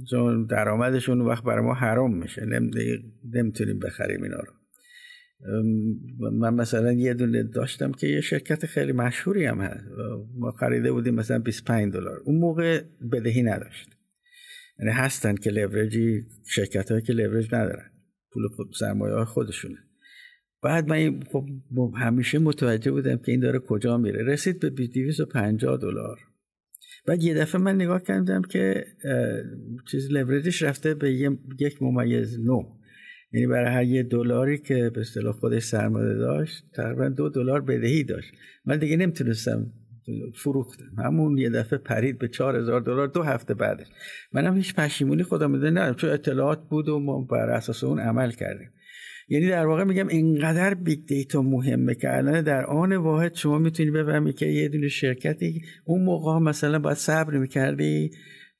چون درآمدشون وقت برای ما حرام میشه، نمیتونیم بخریم اینا رو. من مثلا یه دونه داشتم که یه شرکت خیلی مشهوری هم هست، ما خریده بودیم مثلا بیست و پنج دلار، اون موقع بدهی نداشت. یعنی هستن که لورجی، شرکت هایی که لورج ندارن، پول سرمایه های خودشونه. بعد من همیشه متوجه بودم که این داره کجا میره، رسید به دویست و پنجاه دلار. بعد یه دفعه من نگاه کردم که چیز لورجش رفته به یک ممیز نو، یعنی برای هر یه دلاری که به اصطلاح خودش سرمایه داشت تقریبا دو دلار بدهی داشت. من دیگه نمیتونستم، فروختم. همون یه دفعه پرید به چهار هزار دلار دو هفته بعدش. منم هیچ پشیمونی خودم میده ندارم، چون اطلاعات بود و ما بر اساس اون عمل کردیم. یعنی در واقع میگم اینقدر بیگ دیتا مهمه که الان در آن واحد شما میتونی بفهمی که یه دونه شرکتی اون موقع مثلا باید صبر میکردی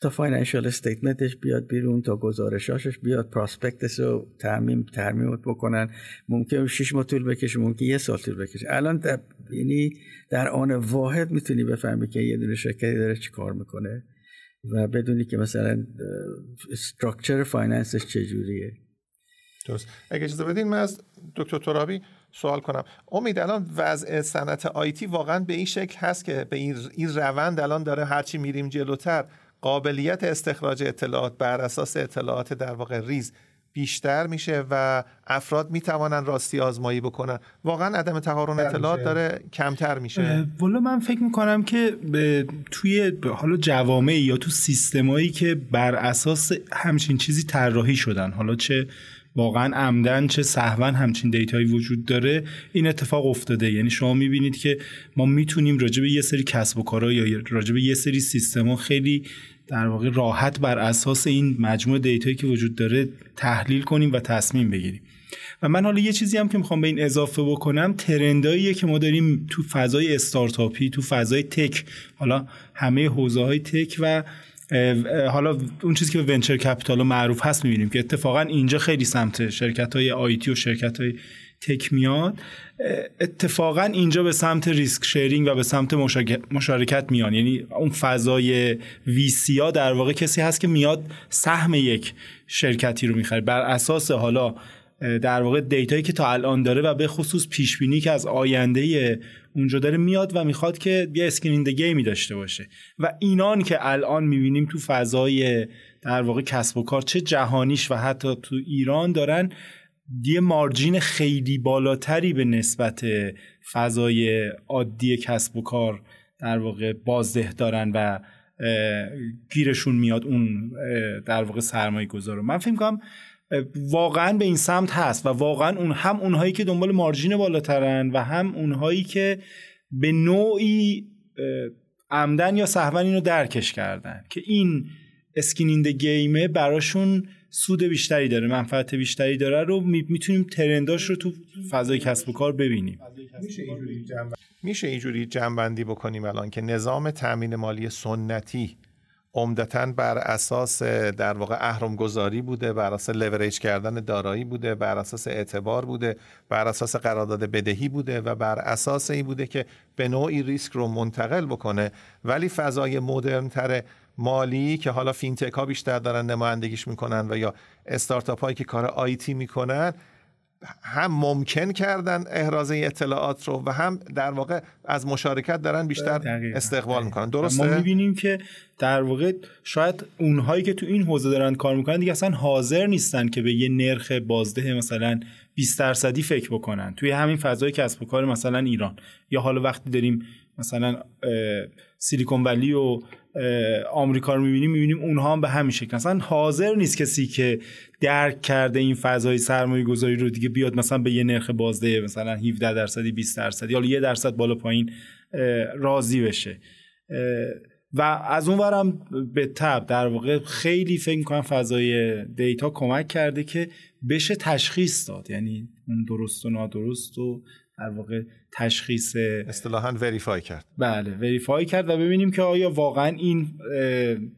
تا فاینانشال استیتمنتش بیاد بیرون، تا گزارشاشش بیاد، پراسپکتس رو تعمیم ترمیمت بکنن، ممکنه شش ماه طول بکشه، ممکنه یه سال طول بکشه. الان در یعنی در آن واحد میتونی بفهمی که یه دونه شرکتی داره چی کار میکنه و بدونی که مثلا استراکچر فایننسش چجوریه. درست. اگه اجازه بدین من از دکتر ترابی سوال کنم. امید، الان وضع صنعت آیتی واقعا به این شکل هست که به این این روند الان داره هرچی میریم جلوتر قابلیت استخراج اطلاعات بر اساس اطلاعات در واقع ریز بیشتر میشه و افراد میتوانن راستی آزمایی بکنن، واقعا عدم تقارن اطلاعات داره کمتر میشه؟ والا من فکر میکنم که توی حالا جوامعی یا تو سیستمایی که بر اساس همچین چیزی طراحی شدن، حالا چه واقعا عمدن چه سهوا همچین دیتایی وجود داره، این اتفاق افتاده. یعنی شما میبینید که ما میتونیم راجع به یه سری کسب و کارها یا راجع به یه سری سیستما خیلی در واقع راحت بر اساس این مجموعه دیتایی که وجود داره تحلیل کنیم و تصمیم بگیریم. و من حالا یه چیزی هم که میخوام به این اضافه بکنم، ترنداییه که ما داریم تو فضای استارتاپی، تو فضای تک، حالا همه حوزه‌های تک و حالا اون چیزی که به ونچر کپیتال معروف هست، می‌بینیم که اتفاقا اینجا خیلی سمت شرکت‌های آیتی و شرکت‌های تک میاد اتفاقا اینجا به سمت ریسک شیرینگ و به سمت مشارکت میان. یعنی اون فضای ویسیا در واقع کسی هست که میاد سهم یک شرکتی رو میخره بر اساس حالا در واقع دیتایی که تا الان داره و به خصوص پیش بینی که از آینده اونجا داره میاد و میخواد که بیا اسکرین دی گیمی داشته باشه. و اینان که الان میبینیم تو فضای در واقع کسب و کار چه جهانیش و حتی تو ایران دارن یه مارجین خیلی بالاتری به نسبت فضای عادی کسب و کار در واقع بازده دارن و گیرشون میاد اون در واقع سرمایه گذارو. من فکر می‌کنم واقعا به این سمت هست و واقعا اون هم اونهایی که دنبال مارجین بالاترن و هم اونهایی که به نوعی عمدن یا سهوا اینو درکش کردن که این اسکین این د گیمه براشون سود بیشتری داره، منفعت بیشتری داره رو می، میتونیم ترنداش رو تو فضای کسب و کار ببینیم. میشه اینجوری جنب... میشه اینجوری جنبندی بکنیم الان که نظام تامین مالی سنتی عمدتاً بر اساس در واقع اهرم‌گذاری بوده، بر اساس لوریج کردن دارایی بوده، بر اساس اعتبار بوده، بر اساس قرارداد بدهی بوده و بر اساس این بوده که به نوعی ریسک رو منتقل بکنه. ولی فضای مدرن‌تر مالی که حالا فینتک ها بیشتر دارن نمایندگیش میکنن و یا استارتاپ هایی که کار آیتی میکنن هم ممکن کردن احراز اطلاعات رو و هم در واقع از مشارکت دارن بیشتر دقیقا. استقبال میکنن. درسته؟ ما میبینیم که در واقع شاید اونهایی که تو این حوزه دارن کار میکنن دیگه اصلا حاضر نیستن که به یه نرخ بازده مثلا بیست درصدی فکر بکنن توی همین فضای کسب و کار مثلا ایران، یا حالا وقتی داریم مثلا سیلیکون ولی و آمریکا رو می‌بینیم می‌بینیم اونها هم به همین شکل مثلا حاضر نیست کسی که درک کرده این فضای سرمایه‌گذاری رو دیگه بیاد مثلا به یه نرخ بازده مثلا هفده درصدی بیست درصدی یا یه درصد بالا پایین راضی بشه. و از اون ورم به تبع در واقع خیلی فکر می‌کنم فضای دیتا کمک کرده که بشه تشخیص داد، یعنی اون درست و نادرست و در واقع تشخیص اصطلاحاً وریفای کرد. بله وریفای کرد و ببینیم که آیا واقعاً این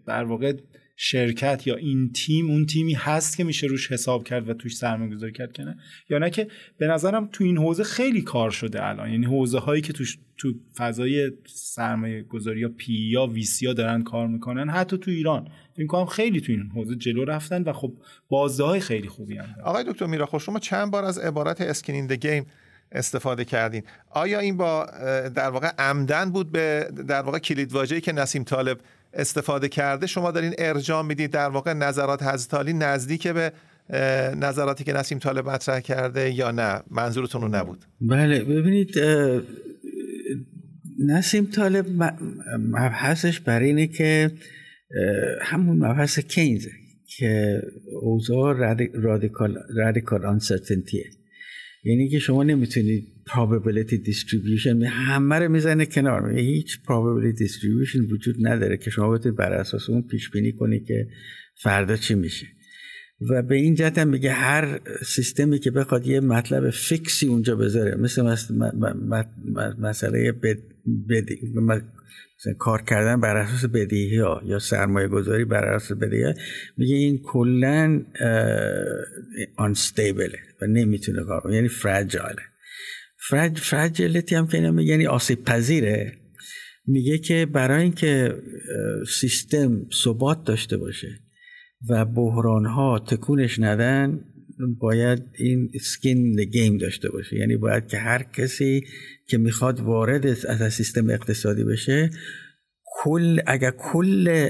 در واقع شرکت یا این تیم اون تیمی هست که میشه روش حساب کرد و توش سرمایه‌گذاری کرد که نه یا نه. که به نظرم تو این حوزه خیلی کار شده الان، یعنی حوزه هایی که توش تو فضای سرمایه‌گذاری یا پی یا وی سی ها دارن کار میکنن حتی تو ایران فکر کنم خیلی تو این حوزه جلو رفتن و خب بازدههای خیلی خوبی هم دارن. آقای دکتر میرآخور شما چند بار از عبارت اسکین این د گیم استفاده کردین. آیا این با در واقع عمدن بود به در واقع کلیدواژه‌ای که نسیم طالب استفاده کرده؟ شما دارین ارجاع میدید در واقع نظرات حضرت علی نزدیک به نظراتی که نسیم طالب مطرح کرده یا نه منظورتون رو نبود؟ بله ببینید نسیم طالب مبحثش برای اینه که همون مبحث کینز که اوضاع رادیکال رادیکال انسرتینتیه، یعنی که شما نمیتونید probability distribution همه رو میزنه کنار، هیچ probability distribution وجود نداره که شما بتونید بر اساس اون پیش بینی کنی که فردا چی میشه. و به این جهت هم میگه هر سیستمی که بخواد یه مطلب فیکسی اونجا بذاره مثل مسئله کار کردن بر اساس بدیهی ها یا سرمایه گذاری بر اساس بدیهی ها، میگه این کلا unstable و نمیتونه کار کنه، یعنی fragile. fragility هم فینا میگه یعنی آسیب پذیره. میگه که برای اینکه سیستم ثبات داشته باشه و بحران ها تکونش ندن باید این skin the game داشته باشه، یعنی باید که هر کسی که میخواد وارد از سیستم اقتصادی بشه کل اگر کل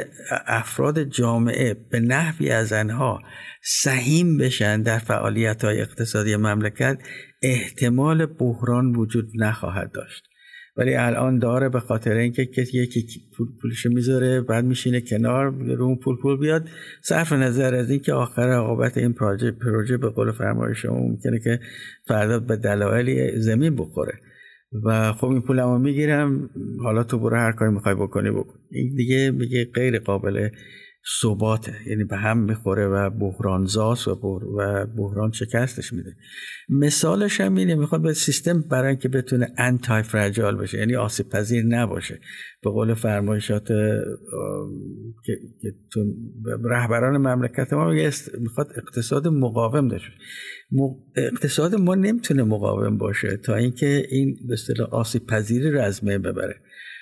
افراد جامعه به نحوی از آنها سهیم بشن در فعالیت‌های اقتصادی مملکت احتمال بحران وجود نخواهد داشت. ولی الان داره به خاطر اینکه کسی یکی پول پولش میذاره بعد میشینه کنار رو اون پول پول بیاد صرف نظر از اینکه آخر عاقبت این پروژه پروژه به قول فرمایش شما ممکنه که فردا به دلایلی زمین بخوره و خب این پولمو میگیرم حالا تو برو هر کاری میخوای بکنی بکن. این دیگه میگه غیر قابل ثباته، یعنی به هم میخوره و بحرانزاست و بحران شکستش میده. مثالش هم اینه، میخواد به سیستم برای اینکه بتونه انتای فرجال بشه، یعنی آسیب پذیر نباشه، به قول فرمایشات که رهبران مملکت ما میخواد اقتصاد مقاوم داشته. اقتصاد ما نمیتونه مقاوم باشه تا اینکه این به اصطلاح آسیب پذیری رو از بین ببره،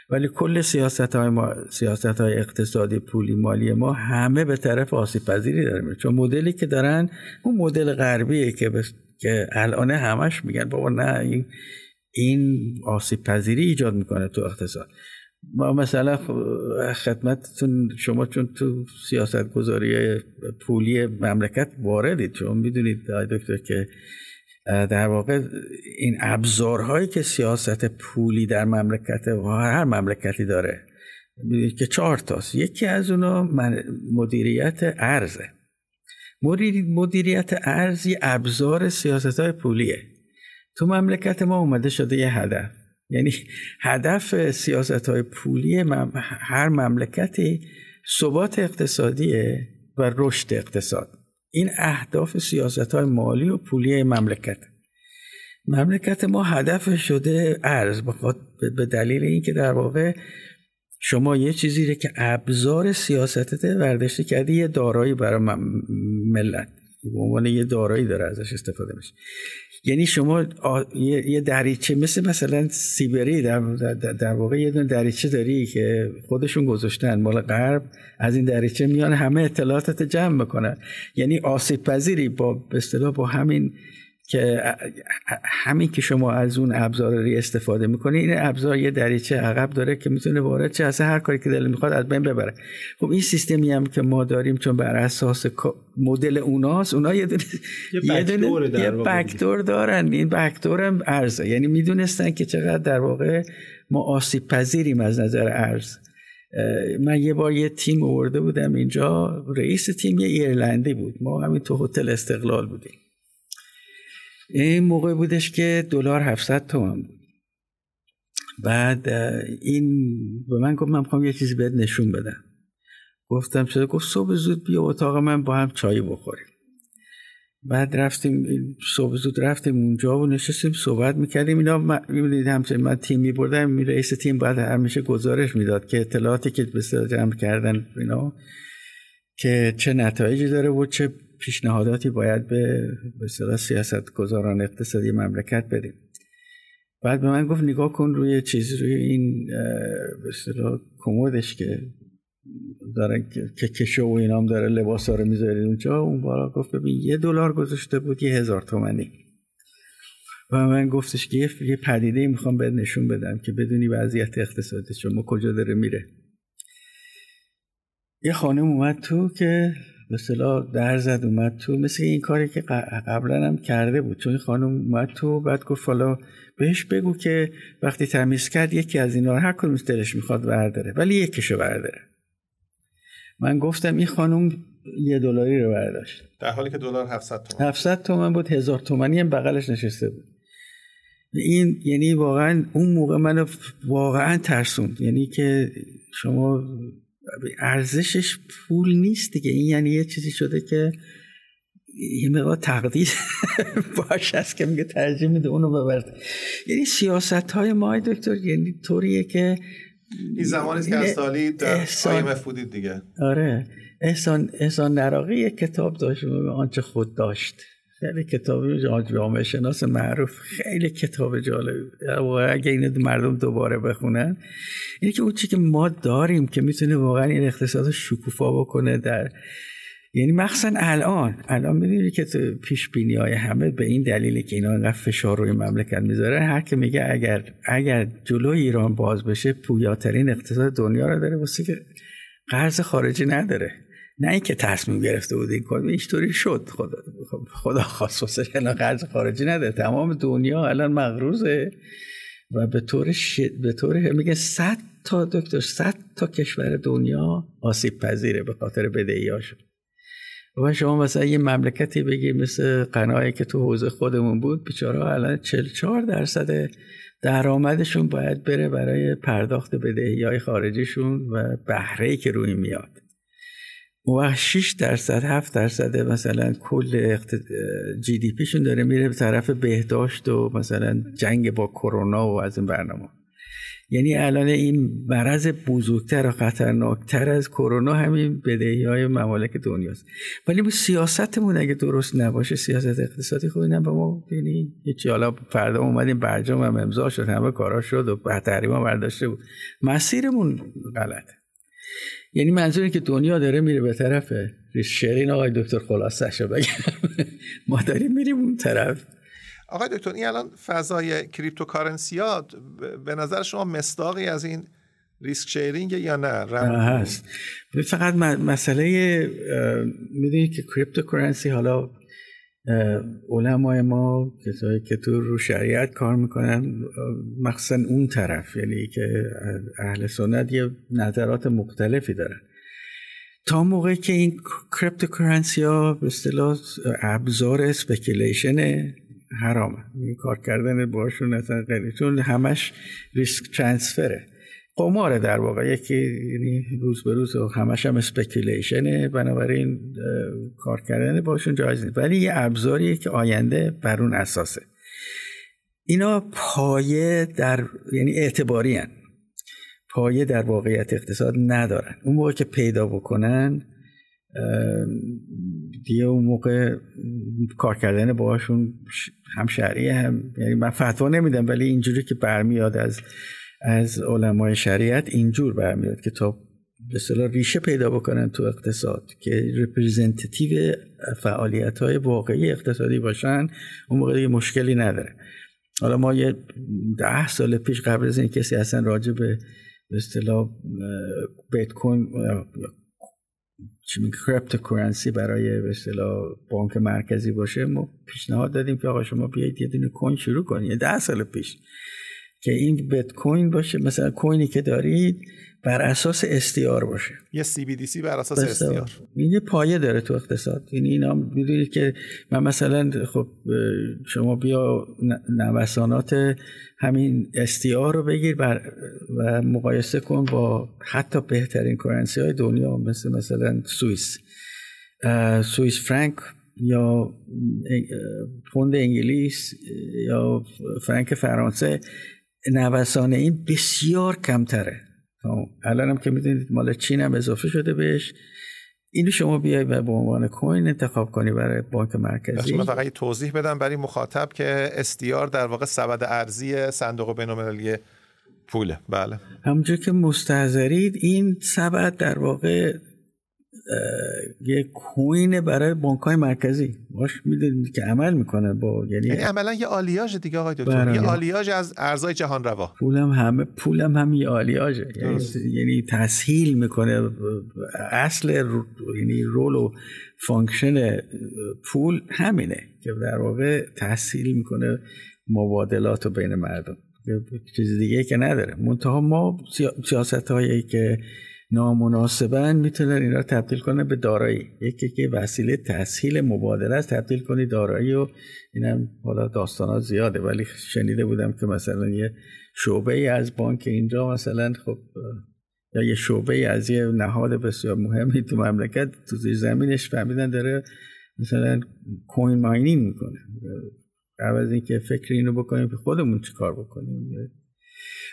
ولی کل سیاست های ما، سیاست های اقتصادی پولی مالی ما همه به طرف آسیب پذیری داره میره، چون مدلی که دارن اون مدل غربیه که بس... که الان همش میگن بابا نه این این آسیب پذیری ایجاد میکنه تو اقتصاد. ما مثلا خدمتتون شما چون تو سیاست گذاری پولی مملکت واردید، چون میدونید دکتر که در واقع این ابزارهایی که سیاست پولی در مملکت هر مملکتی داره که چهار تاست، یکی از اونها مدیریت ارزه. مدیریت ارز یه ابزار سیاست‌های پولیه. تو مملکت ما اومده شده یه هدف، یعنی هدف سیاست‌های پولی هر مملکتی ثبات اقتصادیه و رشد اقتصاد. این اهداف سیاست‌های مالی و پولی مملکت مملکت ما هدف شده ارز، به دلیل اینکه در واقع شما یه چیزی که ابزار سیاستت ورداشته کردی، یه دارایی برای ملت به عنوان یه دارایی داره ازش استفاده میشه. یعنی شما آ... یه دریچه مثل مثلا سیبری در, در... در واقع یه دونه دریچه داری که خودشون گذاشتن مال غرب، از این دریچه میان همه اطلاعاتت جمع میکنن، یعنی آسیب پذیری با به اصطلاح با همین که همین که شما از اون ابزاری استفاده میکنی، این ابزار یه دریچه عقب داره که میتونه وارد چه اصلا هر کاری که دل میخواد از بین ببره. خب این سیستمی هم که ما داریم چون بر اساس مدل اوناست، اونا یه دونه یه دونه بک‌دور دارن، این بک‌دور هم ارزه، یعنی میدونستن که چقدر در واقع ما آسیب پذیریم از نظر ارز. من یه بار یه تیم آورده بودم اینجا، رئیس تیم یه ایرلندی بود، ما همین تو هتل استقلال بودیم، این موقع بودش که دلار هفتصد تومن بود. بعد این به من گفت من میخوام یه چیزی بهت نشون بدم. گفتم چرا؟ گفت صبح زود بیا اتاق من با هم چای بخوریم. بعد رفتیم صبح زود رفتیم اونجا و نشستیم صحبت میکردیم. اینا میبینید همچنین من تیم میبردم، رئیس تیم بعد همیشه گزارش میداد که اطلاعاتی که بسیار جمع کردن اینا که چه نتایجی داره و چه پیشنهاداتی باید به به اصطلاح سیاست‌گذاران اقتصادی مملکت بدیم. بعد به من گفت نگاه کن روی چیز، روی این به اصطلاح کمدش که داره که کشو و اینام داره، لباسا رو می‌ذارید اونجا. اون بالا گفت ببین یه دلار گذاشته بود یه هزار تومانی. و من گفتش که یه پدیده میخوام بهت نشون بدم که بدونی وضعیت اقتصادی شما کجا داره میره. یه خانم اومد تو که مثلا در زد اومد تو، مثل این کاری که قبلا هم کرده بود، چون خانم اومد تو بعد گفت حالا بهش بگو که وقتی تمیز کرد یکی از اینا رو هر کدوم دلش میخواد برداره، ولی یکیشو برداره. من گفتم این خانم یه دلاری رو برداشت، در حالی که دلار هفتصد تومن هفتصد تومن بود، هزار تومانی هم بغلش نشسته بود. این یعنی واقعا اون موقع منو واقعا ترسوند، یعنی که شما ارزشش پول نیست دیگه، این یعنی یه چیزی شده که یه مقدار تقدیر باشه است که میگه ترجیح میده اونو ببرد. یعنی سیاست‌های ما دکتر یعنی طوریه که این زمانی که از سالی در آی ام اف بودید دیگه. آره، احسان احسان نراقی یک کتاب داشت آنچه خود داشت، خیلی کتابی جامعه شناس معروف، خیلی کتاب جالبی، اگه این مردم دوباره بخونن اینه که اون چی که ما داریم که میتونه واقعا این اقتصاد رو شکوفا بکنه در، یعنی مخصوصا الان الان میدونی که پیش بینی های همه به این دلیلی که اینا انقدر فشار روی مملکت میذاره، هر که میگه اگر اگر جلوی ایران باز بشه پویاترین اقتصاد دنیا رو داره، واسه که قرض خارجی نداره. نه اینکه تصمیم گرفته بود این کار، اینطوری شد، خدا خدا خواست اینا قرض خارجی نده. تمام دنیا الان مغروزه و به طور شد... به طور میگه صد تا دکتر صد تا کشور دنیا آسیب پذیره به خاطر بدهیاش. و شما مثلا یه مملکتی بگی مثل قنایی که تو حوزه خودمون بود، بیچاره الان چهل و چهار درصد درآمدشون باید بره برای پرداخت بدهیای خارجیشون و بهره‌ای که روی میاد. و شش درصد هفت درصد مثلا کل اقت... جی دی پیشون داره میره به طرف بهداشت و مثلا جنگ با کرونا و از این برنامه. یعنی الان این مرض بزرگتر و خطرناکتر از کرونا همین بدهی‌های ممالک دنیاست. ولی سیاستمون اگه درست نباشه، سیاست اقتصادی خوبی نه به ما، یعنی هیچی. حالا فردا اومدیم برجام هم امضا شد، همه کارا شد و بهتریما برداشته بود، مسیرمون غلطه. یعنی منظوری که دنیا داره میره به طرف شیرین آقای دکتر خلاصه‌شو بگم ما داریم میریم اون طرف. آقای دکتر، این الان فضای کریپتوکارنسی‌ها به نظر شما مصداقی از این ریسک شیرینگ یا نه؟ هست. فقط مسئله میدونید که کریپتوکارنسی، حالا علمای ما کسایی که تو رو شریعت کار میکنن مخصوصا اون طرف، یعنی که اهل سنت، یه نظرات مختلفی دارن. تا موقعی که این کریپتوکارنسی ها به اصطلاح ابزار اسپکیلیشنه، حرامه. این کار کردن باشون اصلا غیره، چون همش ریسک ترانسفره، قماره در واقع. یکی یعنی روز به روز و همش هم اسپکیلیشنه، بنابراین کار کردن باشون جایز نیست. ولی یه ابزاریه که آینده بر اون اساسه. اینا پایه در یعنی اعتباری هن. پایه در واقعیت اقتصاد ندارن. اون موقع که پیدا بکنن دیگه، اون موقع کار کردن باهاشون هم شرعیه هم، یعنی من فتوا نمیدم، ولی اینجوری که برمیاد از از علمای شریعت اینجور برمیاد که تا به اصطلاح ریشه پیدا بکنن تو اقتصاد، که رپرزنتیتیو فعالیت‌های واقعی اقتصادی باشن، اون موقع دیگه مشکلی نداره. حالا ما یه ده سال پیش، قبل از این کسی اصلا راجع به به اصطلاح بیت کوین چون کریپتوکارنسی برای به اصطلاح بانک مرکزی باشه، ما پیشنهاد دادیم که آقا شما بیایید یه دونه کوین شروع کنید ده سال پیش، که این بیت کوین باشه، مثلا کوینی که دارید بر اساس استیار باشه، یه سی بی دی سی بر اساس استیار. این یه پایه داره تو اقتصاد. یعنی اینا میدونید که من مثلا، خب شما بیا نوسانات همین استیار رو بگیر بر و مقایسه کن با حتی بهترین کرنسی های دنیا، مثل مثلا سوئیس سوئیس فرانک یا پوند انگلیس یا فرانک فرانسه. نوسان این بسیار کمتره. الان هم که میدونید مال چین هم اضافه شده بهش. اینو شما بیای و به عنوان کوین انتخاب کنی برای بانک مرکزی. من فقط توضیح بدم برای مخاطب که استیار در واقع سبد ارزی صندوق بین‌المللی پوله. بله، همونجور که مستحضرید این سبد در واقع یه کوین برای بانک‌های مرکزی باش میدونید که عمل میکنه با، یعنی یعنی عملا یه آلیاژ دیگه آقای دکتر، یه آلیاژ از ارزهای جهان روا. پولم همه پولم هم یه آلیاژه، یعنی تسهیل میکنه اصل رو، یعنی رول و فانکشن پول همینه که در واقع تسهیل میکنه مبادلات بین مردم. چیز دیگه که نداره. منتها ما سیاست‌هایی که نامناسبن میتونن اینا رو تبدیل کنن به دارایی. یکی که وسیله تسهیل مبادله است، تبدیل کنی دارایی. و اینم حالا داستانا زیاده، ولی شنیده بودم که مثلا یه شعبه ای از بانک اینجا مثلا، خب یا یه شعبه ای از یه نهاد بسیار مهمی تو مملکت تو زیر زمینش فهمیدن داره مثلا کوین ماینینگ میکنه، عوض اینکه فکر اینو بکنیم که خودمون چیکار بکنیم.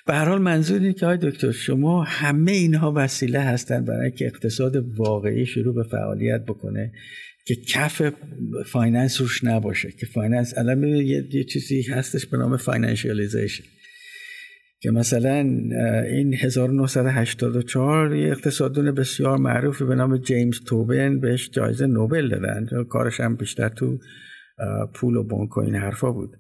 به هر حال منظور اینه که آی دکتر، شما همه اینها وسیله هستن برای که اقتصاد واقعی شروع به فعالیت بکنه، که کف فایننس روش نباشه. که فایننس الان یه, یه چیزی هستش به نام فاینانشیالیزیشن، که مثلا این هزار و نهصد و هشتاد و چهار یه اقتصاددان بسیار معروفی به نام جیمز توبین بهش جایزه نوبل دادن. کارش هم بیشتر تو پول و بانک و این حرفا بود.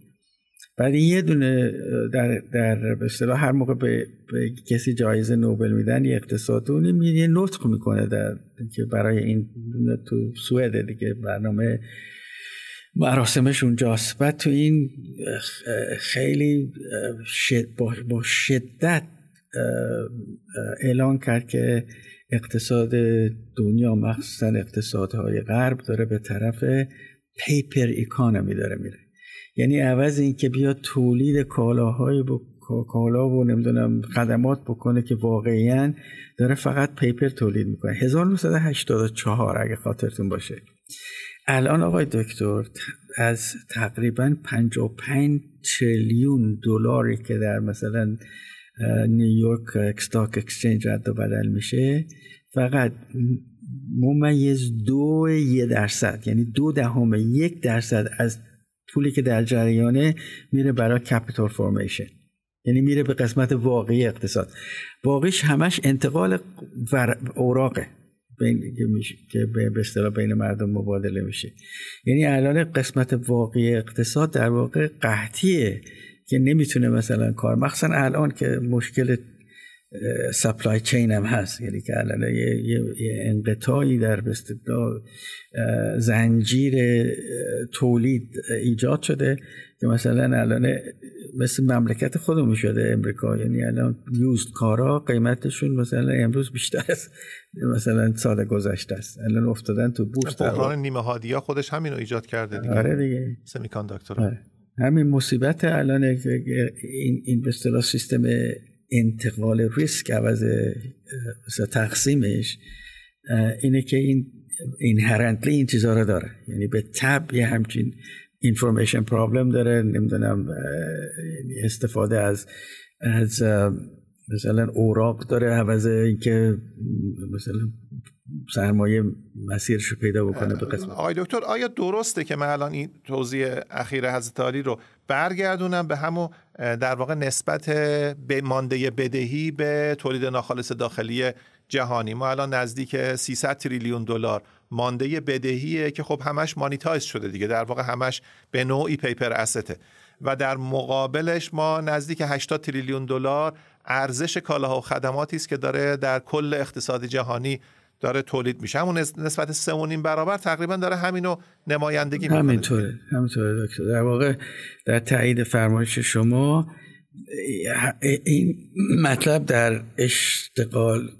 بعد یه دونه در در به اصطلاح هر موقع به, به کسی جایزه نوبل میدن، یه اقتصاددون یه نطق میکنه در که برای این تو سوئد دیگه برنامه مراسمش اونجاست. بعد تو این خیلی شد با شدت اعلان کرد که اقتصاد دنیا، مخصوصا اقتصادهای غرب، داره به طرف پیپر اکانومی داره میره. یعنی عوض این که بیا تولید کالاهای با کوکاکولا و نمیدونم خدمات بکنه که واقعیاً داره فقط پیپر تولید میکنه. هزار و نهصد و هشتاد و چهار اگه خاطرتون باشه. الان آقای دکتر از تقریباً پنجاه و پنج تریلیون دلاری که در مثلا نیویورک استاک اکسچنج رد و بدل میشه، فقط ممیز دو یه درصد، یعنی دو دهم یک درصد از پولی که در جریانه میره برای کپیتال فورمیشن، یعنی میره به قسمت واقعی اقتصاد. باقیش همش انتقال اوراقه که به اصطلاح بین مردم مبادله میشه. یعنی الان قسمت واقعی اقتصاد در واقع قحطیه که نمیتونه مثلا کار، مخصوصا الان که مشکل سپلای چین هم هست، یعنی که الان یه, یه انقطاعی در بستدار زنجیر تولید ایجاد شده که مثلا الان مثل مملکت خودمون شده امریکا، یعنی الان یوزد کارا قیمتشون مثلا امروز بیشتر است مثلا سال گذشته است، الان افتادن تو بورس. بحران نیمه هادیا خودش همین رو ایجاد کرده دیگه. آره دیگه، سمی کانداکتور. آره. همین مصیبت الان این این به اصطلاح سیستم انتقال ریسک عوض تقسیمش اینه که این اینهرنتلی این چیزها رو داره، یعنی به تبع یه همچین information problem داره، نمیدونم استفاده از از مثلا اوراق داره عوض اینکه مثلا سرمایه مسیرشو پیدا بکنه به قسمت. آقای دکتر آیا درسته که من الان این توضیح اخیر حضرت علی رو برگردونم به همون در واقع نسبت مانده بدهی به تولید ناخالص داخلی جهانی؟ ما الان نزدیک سیصد تریلیون دلار مانده بدهیه که خب همش مانیتایز شده دیگه، در واقع همش به نوعی پیپر استه، و در مقابلش ما نزدیک هشتاد تریلیون دلار ارزش کالاها و خدماتی است که داره در کل اقتصاد جهانی داره تولید میشه. همون نسبت سه و نیم برابر تقریبا داره همینو نمایندگی میکنه. همینطوره همینطوره دکتر. در واقع در تایید فرمایش شما این مطلب در اشتغال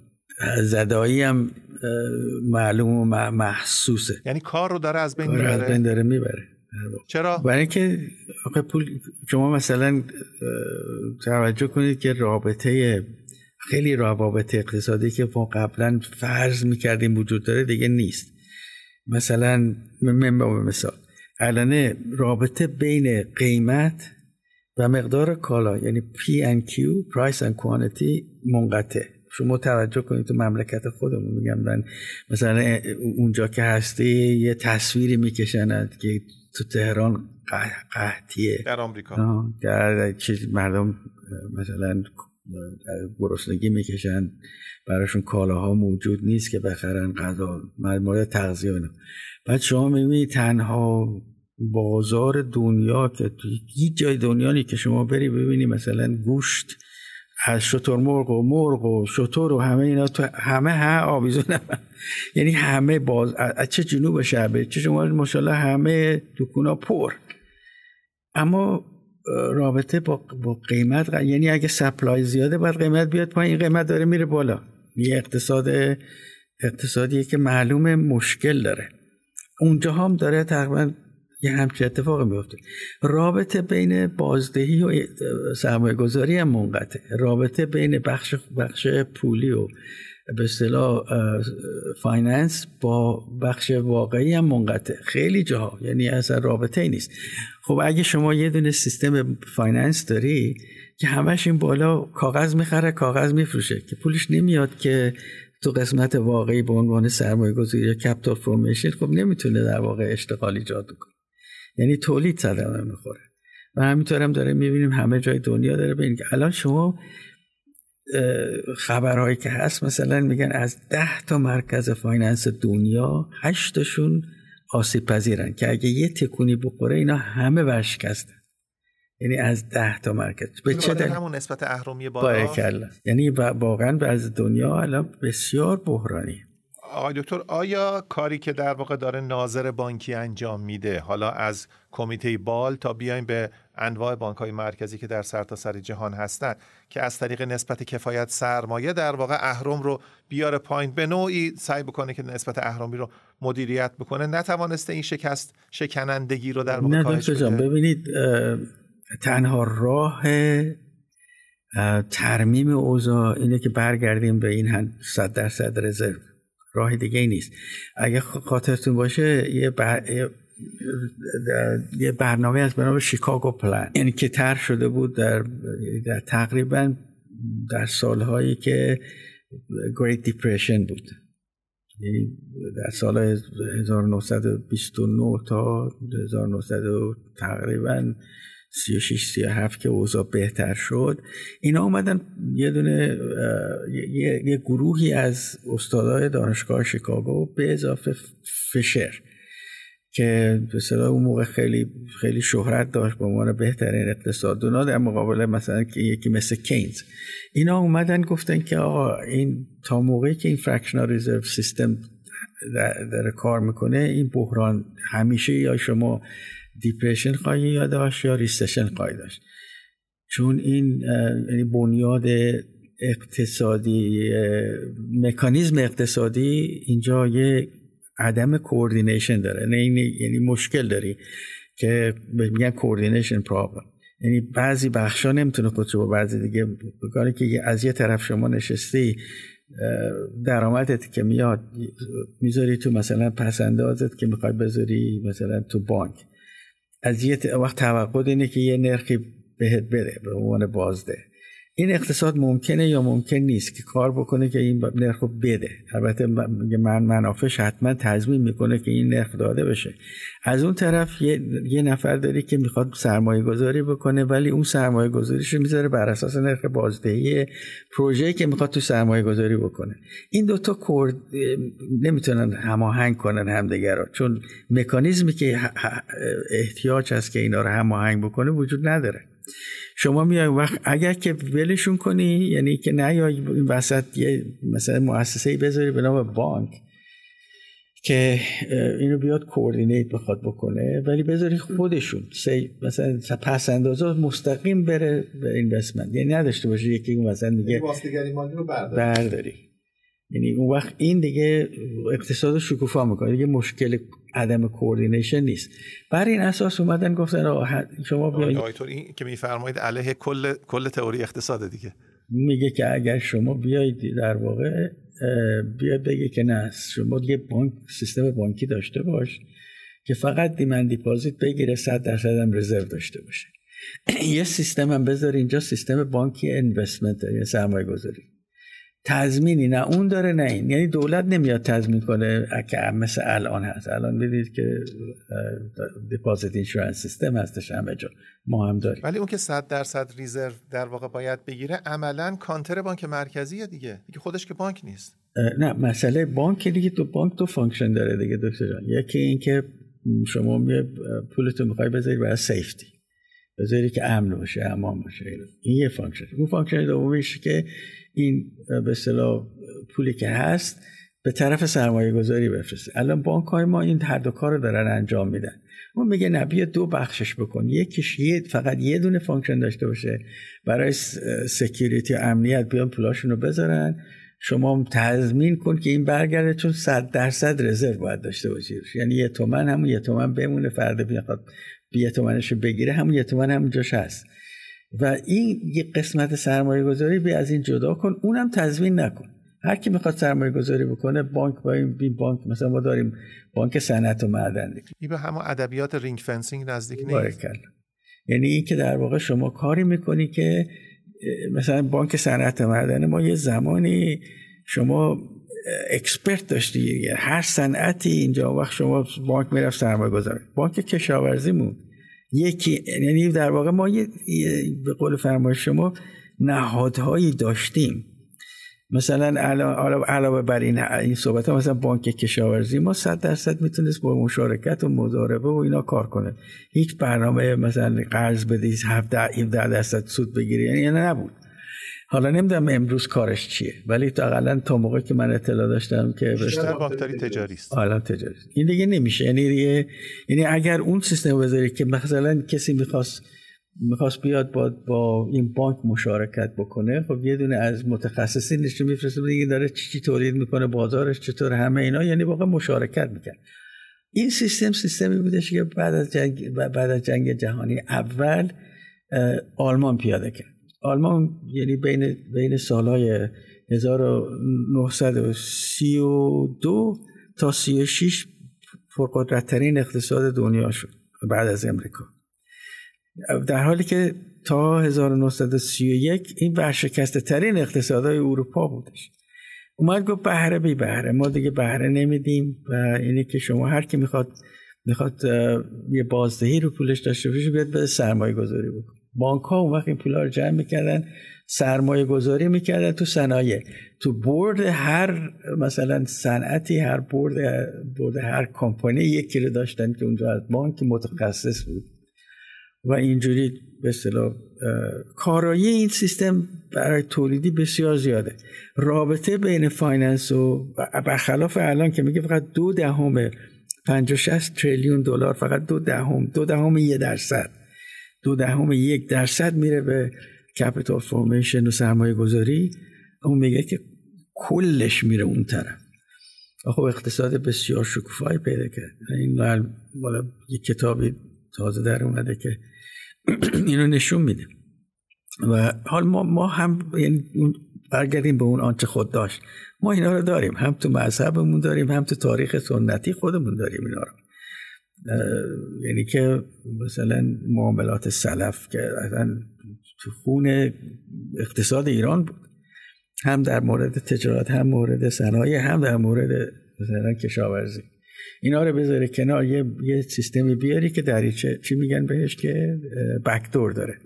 زدایی هم معلوم و محسوسه، یعنی کار رو داره از بین میبره. از بین داره میبره. چرا؟ برای اینکه آقا پول شما مثلا توجه کنید که رابطه خیلی روابط اقتصادی که ما قبلا فرض میکردیم وجود داره دیگه نیست. مثلا مثال الان رابطه بین قیمت و مقدار کالا، یعنی پی اند کیو Price and Quantity منقطع. شما توجه کنید تو مملکت خودمون، میگم من مثلا اونجا که هستی یه تصویری میکشند که تو تهران قحطیه، در آمریکا در چیز مردم مثلا گرسنگی میکشن، براشون کالاها موجود نیست که بخرن، غذا مورد تغذیه اینا. بعد شما میبینید تنها بازار دنیا که هیچ جای دنیا نیست که شما بری ببینی مثلا گوشت از شترمرغ و مرغ و شتر و همه اینا تو همه ها آویزون، یعنی همه باز از چه جنوب شرق چه شمال ماشاءالله همه دکونا پر. اما رابطه با قیمت، یعنی اگه سپلای زیاده باید قیمت بیاد پایین، این قیمت داره میره بالا. یه اقتصاد اقتصادیه که معلومه مشکل داره. اونجا هم داره تقریبا یه همچین اتفاقی میفته. رابطه بین بازدهی و سرمایه‌گذاری هم منقطعه. رابطه بین بخش بخش پولی و به اصطلاح فایننس با بخش واقعی هم منقطع خیلی جاها، یعنی اصلا رابطه ای نیست. خب اگه شما یه دونه سیستم فایننس داری که همش این بالا کاغذ میخره کاغذ میفروشه که پولش نمیاد که تو قسمت واقعی به عنوان سرمایه گذاری یا کپیتال فورمیشن، خب نمیتونه در واقع اشتغال ایجاد کنه، یعنی تولید صدمه میخوره. و همینطور هم داره میبینیم همه جای دنیا داره ببینیم که الان شما خبرهایی که هست مثلا میگن از ده تا مرکز فایننس دنیا هشتشون آسیب پذیرن که اگه یه تکونی بخوره اینا همه ورشکستن، یعنی از ده تا مرکز. به چه دلیل؟ همون نسبت اهرمی بالا، یعنی واقعا از دنیا الان بسیار بحرانی. آقای دکتر آیا کاری که در واقع داره ناظر بانکی انجام میده، حالا از کمیته بال تا بیایم به انواع بانک‌های مرکزی که در سرتاسر جهان هستند، که از طریق نسبت کفایت سرمایه در واقع اهرم رو بیاره پایین، به نوعی سعی بکنه که نسبت اهرمی رو مدیریت بکنه، نتوانسته این شکست شکنندگی رو در واقع کاهش بده؟ نه دکتر جان، ببینید تنها راه ترمیم اوضاع اینه که برگردیم به این صد درصد رزرو. راه دیگه نیست. اگه خاطرتون باشه یه بر... یه برنامه از برنامه شیکاگو پلان، یعنی که طرح شده بود در, در تقریبا در سالهایی که گریت دیپرشن بود، یعنی در سال هزار و نهصد و بیست و نه تا هزار و نهصد تقریبا سی و شش سی و هفت که اوضاع بهتر شد. اینا اومدن یه دونه یه, یه گروهی از استادای دانشگاه شیکاگو به اضافه فیشر که به اصطلاح اون موقع خیلی خیلی شهرت داشت به عنوان بهترین اقتصاددان در مقابل مثلا یکی مثل کینز، اینا اومدن گفتن که آقا این تا موقعی که این فرکشنال رزرو سیستم داره کار میکنه این بحران همیشه یا شما دیپرشن خواهی یا داشت یا ریسشن خواهی داشت، چون این بنیاد اقتصادی مکانیزم اقتصادی اینجا یه عدم کوردینیشن داره، یعنی مشکل داری که میگن کوردینیشن پرابلم، یعنی بعضی بخشا نمیتونه خودشو با بعضی دیگه بگاره که از یه طرف شما نشستی درآمدت که میاد میذاری تو مثلا پسندازت که میخوای بذاری مثلا تو بانک، از یه وقت توقع اینه که یه نرخی بهت بده به عنوان بازده. این اقتصاد ممکنه یا ممکن نیست که کار بکنه که این نرخ رو بده، البته من منافعش حتما تضمین میکنه که این نرخ داده بشه. از اون طرف یه, یه نفر داری که میخواد سرمایه گذاری بکنه ولی اون سرمایه گذاریش رو میذاره بر اساس نرخ بازدهی پروژه‌ای که میخواد تو سرمایه گذاری بکنه. این دوتا کورد نمیتونن هماهنگ کنن همدیگه رو، چون مکانیزمی که احتیاج هست که اینا رو هماهنگ بکنه وجود نداره. شما میای وقت اگر که ولشون کنی، یعنی که نیای این وسط یه مثلا مؤسسه‌ای بذاری به نام بانک که اینو بیاد کوردینیت بخواد بکنه، ولی بذاری خودشون سی مثلا پس اندازات مستقیم بره به اینوستمنت، یعنی نداشته باشه یکی اون مثلا میگه واسطه‌گری مالی رو برداری. برداری یعنی اون وقت این دیگه اقتصاد شکوفا میکنه، دیگه مشکل عدم کوردینیشن نیست. بر این اساس اومدن گفتن شما بیایید آیتور این که میفرمایید علیه کل کل تئوری اقتصاد دیگه، میگه که اگر شما بیایید در واقع بیاید بگه که نه شما دیگه بانک سیستم بانکی داشته باش که فقط دیمند دیپازیت بگیره، صد درصد هم رزرو داشته باشه. یه سیستم هم بذار اینجا سیستم بانکی اینوستمنت، یعنی سرمایه گذاری، تضمینی نه اون داره نه این، یعنی دولت نمیاد تضمین کنه که مثل الان هست. الان دیدید که دیپازیت اینشورنس سیستم هستش همه جا، ما هم داریم. ولی اون که صد درصد ریزرو در واقع باید بگیره عملاً کانتر بانک مرکزیه دیگه، دیگه خودش که بانک نیست. نه مسئله بانک دیگه، تو بانک تو فانکشن داره دیگه دکتر جان، یکی این که شما پولتو میخوای بذاری برای سیفتی، بذاری که امن باشه، امان باشه، این یه فانکشن. اون فانکشن دومیش که این به اصطلاح پولی که هست به طرف سرمایه گذاری بفرسته. الان بانک های ما این هر دو کار رو دارن انجام میدن. اون میگه نبیه دو بخشش بکن، یکیش یه فقط یه دونه فانکشن داشته باشه برای سکیوریتی و امنیت، بیان پولاشون رو بذارن، شما هم تضمین کن که این برگرده، چون صد درصد رزرو باید داشته باشی، یعنی یه تومن همون یه تومن بمونه، فرد بیاد یه تومنش بگیره همون یه تومن همونجاش هست. و این یک قسمت سرمایه گذاری بی از این جدا کن، اونم تضمین نکن. هر کی میخواد سرمایه گذاری بکنه بانک با این بانک، مثلا ما داریم بانک صنعت و معدن دیگه، این به همون ادبیات رینگ فنسینگ نزدیک نیست. یعنی این که در واقع شما کاری میکنی که مثلا بانک صنعت و معدن ما یه زمانی شما اکسپرت داشتی هر صنعتی اینجا، وقت شما بانک میرفت سرمایه گذاری. بانک کشاورزیمون یکی، یعنی در واقع ما یه به قول فرمایش شما نهادهایی داشتیم، مثلا علاوه بر این این صحبت ها مثلا بانک کشاورزی ما صد درصد میتونست با مشارکت و مضاربه و اینا کار کنه، هیچ برنامه مثلا قرض بدی هفده هفده درصد سود بگیری یعنی نبود. حالا نمیدونم امروز کارش چیه، ولی تا حداقل تا موقعی که من اطلاع داشتم که بیشتر بانکداری تجاری است. حالا تجاری این دیگه نمیشه، یعنی یعنی اگر اون سیستم بذاری که مثلا کسی میخواست میخواست بیاد با با این بانک مشارکت بکنه، خب یه دونه از متخصصینش میفرسته دیگه داره چی چی تولید میکنه، بازارش چطور، همه اینا، یعنی واقعا مشارکت میکنه. این سیستم سیستمی بودش که بعد از جنگ بعد از جنگ جهانی اول آلمان پیاده کرد. آلمان یعنی بین بین سالهای هزار و نهصد و سی و دو تا سی و شش پرقدرت‌ترین اقتصاد دنیا شد بعد از امریکا، در حالی که تا هزار و نهصد و سی و یک این ورشکسته ترین اقتصادهای اروپا بودش. اومد گفت بهره بی بهره، ما دیگه بهره نمیدیم و اینه که شما هر کی میخواد میخواد یه بازدهی رو پولش داشته باشه بیاد به سرمایه گذاری بکنه. بانک ها اون وقت این پولا رو جمع میکردن، سرمایه گذاری میکردن تو صنایع، تو بورد هر مثلا صنعتی، هر بورد بورد هر کمپانی یکی رو داشتن که اونجا از بانک متخصص بود و اینجوری به اصطلاح کارایی این سیستم برای تولیدی بسیار زیاده. رابطه بین فایننس و برخلاف الان که میگه فقط دو دهم پنجاه شصت تریلیون دلار، فقط دو دهم دو دهم یک درصد دو دهم یک درصد میره به کپیتال فورمیشن و سرمایه گذاری، اون میگه که کلش میره اون طرف. خب اقتصاد بسیار شکوفایی پیدا کرد. این مال یک کتابی تازه در اومده که اینو نشون میده و حال ما, ما هم یعنی برگردیم به اون آنچه خود داشت. ما اینا رو داریم، هم تو مذهبمون داریم، هم تو تاریخ سنتی خودمون داریم اینا رو. یعنی که مثلا معاملات سلف که اصلا تو خون اقتصاد ایران بود، هم در مورد تجارت، هم مورد صنایع، هم در مورد مثلا کشاورزی. اینا رو بذاره کنار، یه یه سیستمی بیاری که دریچه چی میگن بهش که بک‌دور داره،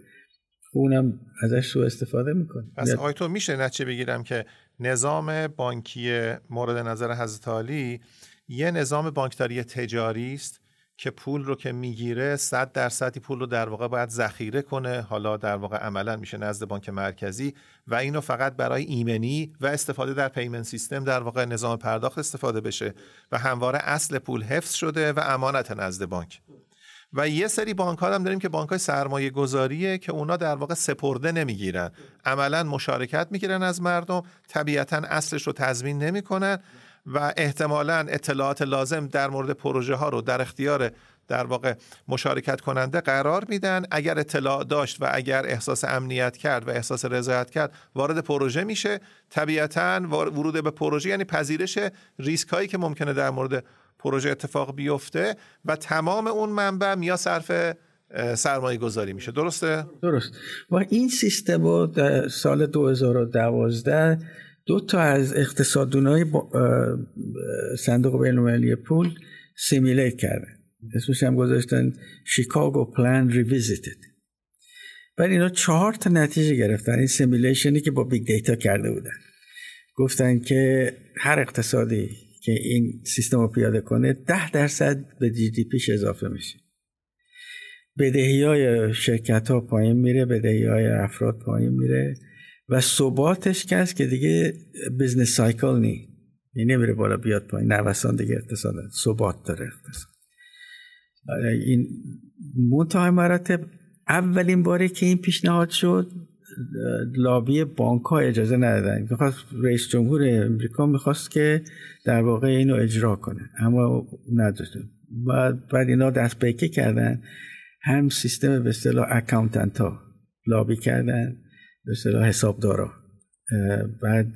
اونم ازش سوء استفاده میکنه. پس آیا تو میشه نتیجه بگیرم که نظام بانکی مورد نظر حضرت علی یه نظام بانکداری تجاری است که پول رو که میگیره صد درصدی پول رو در واقع باید ذخیره کنه، حالا در واقع عملا میشه نزد بانک مرکزی، و اینو فقط برای ایمنی و استفاده در پیمنت سیستم در واقع نظام پرداخت استفاده بشه و همواره اصل پول حفظ شده و امانت نزد بانک. و یه سری بانک‌ها هم داریم که بانک‌های سرمایه گذاریه که اونا در واقع سپرده نمیگیرن، عملا مشارکت میگیرن از مردم، طبیعتا اصلش رو تضمین نمیکنن و احتمالاً اطلاعات لازم در مورد پروژه ها رو در اختیار در واقع مشارکت کننده قرار میدن. اگر اطلاع داشت و اگر احساس امنیت کرد و احساس رضایت کرد وارد پروژه میشه. طبیعتاً ورود به پروژه یعنی پذیرش ریسک هایی که ممکنه در مورد پروژه اتفاق بیفته و تمام اون منبع یا صرف سرمایه گذاری میشه. درسته؟ درست. و این سیستم رو در سال دو هزار و دوازده دو تا از اقتصاددانای صندوق بین‌المللی پول سیمولیت کرده، اسمش هم گذاشتن شیکاگو پلان ریویزیتد. ولی اینا چهار تا نتیجه گرفتن، این سیمولیشنی که با بیگ دیتا کرده بودن. گفتن که هر اقتصادی که این سیستم رو پیاده کنه ده درصد به جی دی پیش اضافه میشه، بدهی‌های شرکت‌ها پایین میره، بدهی‌های افراد پایین میره و ثباتش کس که دیگه بزنس سایکل نی نمیره بالا بیاد پایین، نوسان دیگه اقتصاد ثبات داره. اقتصاد این منتهای مراتب اولین باری که این پیشنهاد شد لابی بانک ها اجازه ندادن، میخواست رئیس جمهور امریکا میخواست که در واقع اینو اجرا کنه اما نداشتن. بعد بعد اینا دست پیکه کردن، هم سیستم به اصطلاح اکاونتنت ها لابی کردن، به اصطلاح حسابدارا، بعد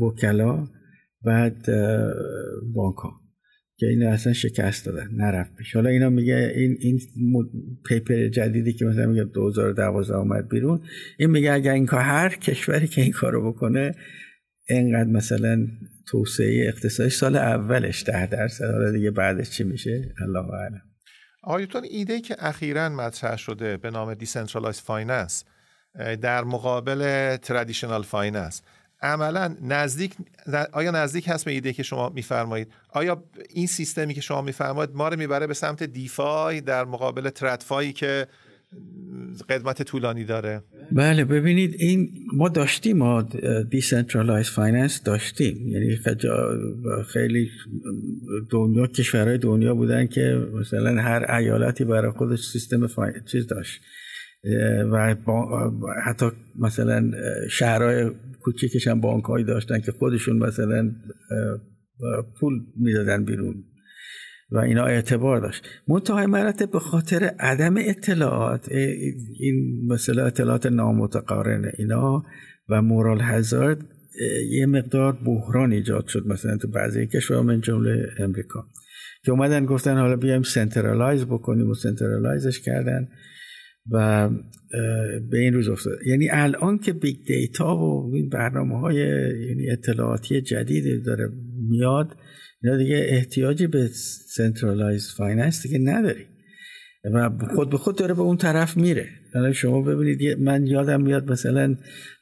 وکلا، بعد بانک ها که اینا اصلا شکست دادن نرفت پیش. حالا اینا میگه این این پیپر جدیدی که مثلا میگه دو هزار و دوازده اومد بیرون، این میگه اگر این کار هر کشوری که این کارو بکنه اینقدر مثلا توسعه اقتصادی سال اولش ده درصد، حالا دیگه بعدش چی میشه الله اعلم. آیتون ایده‌ای که اخیراً مطرح شده به نام دیسنترالایز فایننس در مقابل ترادیشنال فایننس عملا نزدیک، آیا نزدیک هست به ایده که شما میفرمایید؟ آیا این سیستمی که شما میفرمایید ما رو میبره به سمت دیفای در مقابل تردفایی که قدمت طولانی داره؟ بله ببینید، این ما داشتیم، ما دیسنترالایز فایننس داشتیم، یعنی خیلی دنیا کشورهای دنیا بودن که مثلا هر ایالتی برای خودش سیستم فایننس چیز داشت و حتی مثلا شهرهای کوچیکش هم بانک‌هایی داشتن که خودشون مثلا پول میدادن بیرون و اینا اعتبار داشت. منتهای مراتب به خاطر عدم اطلاعات، این مثلا اطلاعات نامتقارن اینا و مورال هزارد، یه مقدار بحران ایجاد شد مثلا تو بعضی کشورها من جمله امریکا، که اومدن گفتن حالا بیایم سنترالایز بکنیم و سنترالایزش کردن و به این روز افتاد. یعنی الان که بیگ دیتا و این برنامه‌های یعنی اطلاعاتی جدید داره میاد، اینا دیگه احتیاجی به سنترالایز فایننس دیگه نداری و خود به خود داره به اون طرف میره. الان شما ببینید، من یادم میاد مثلا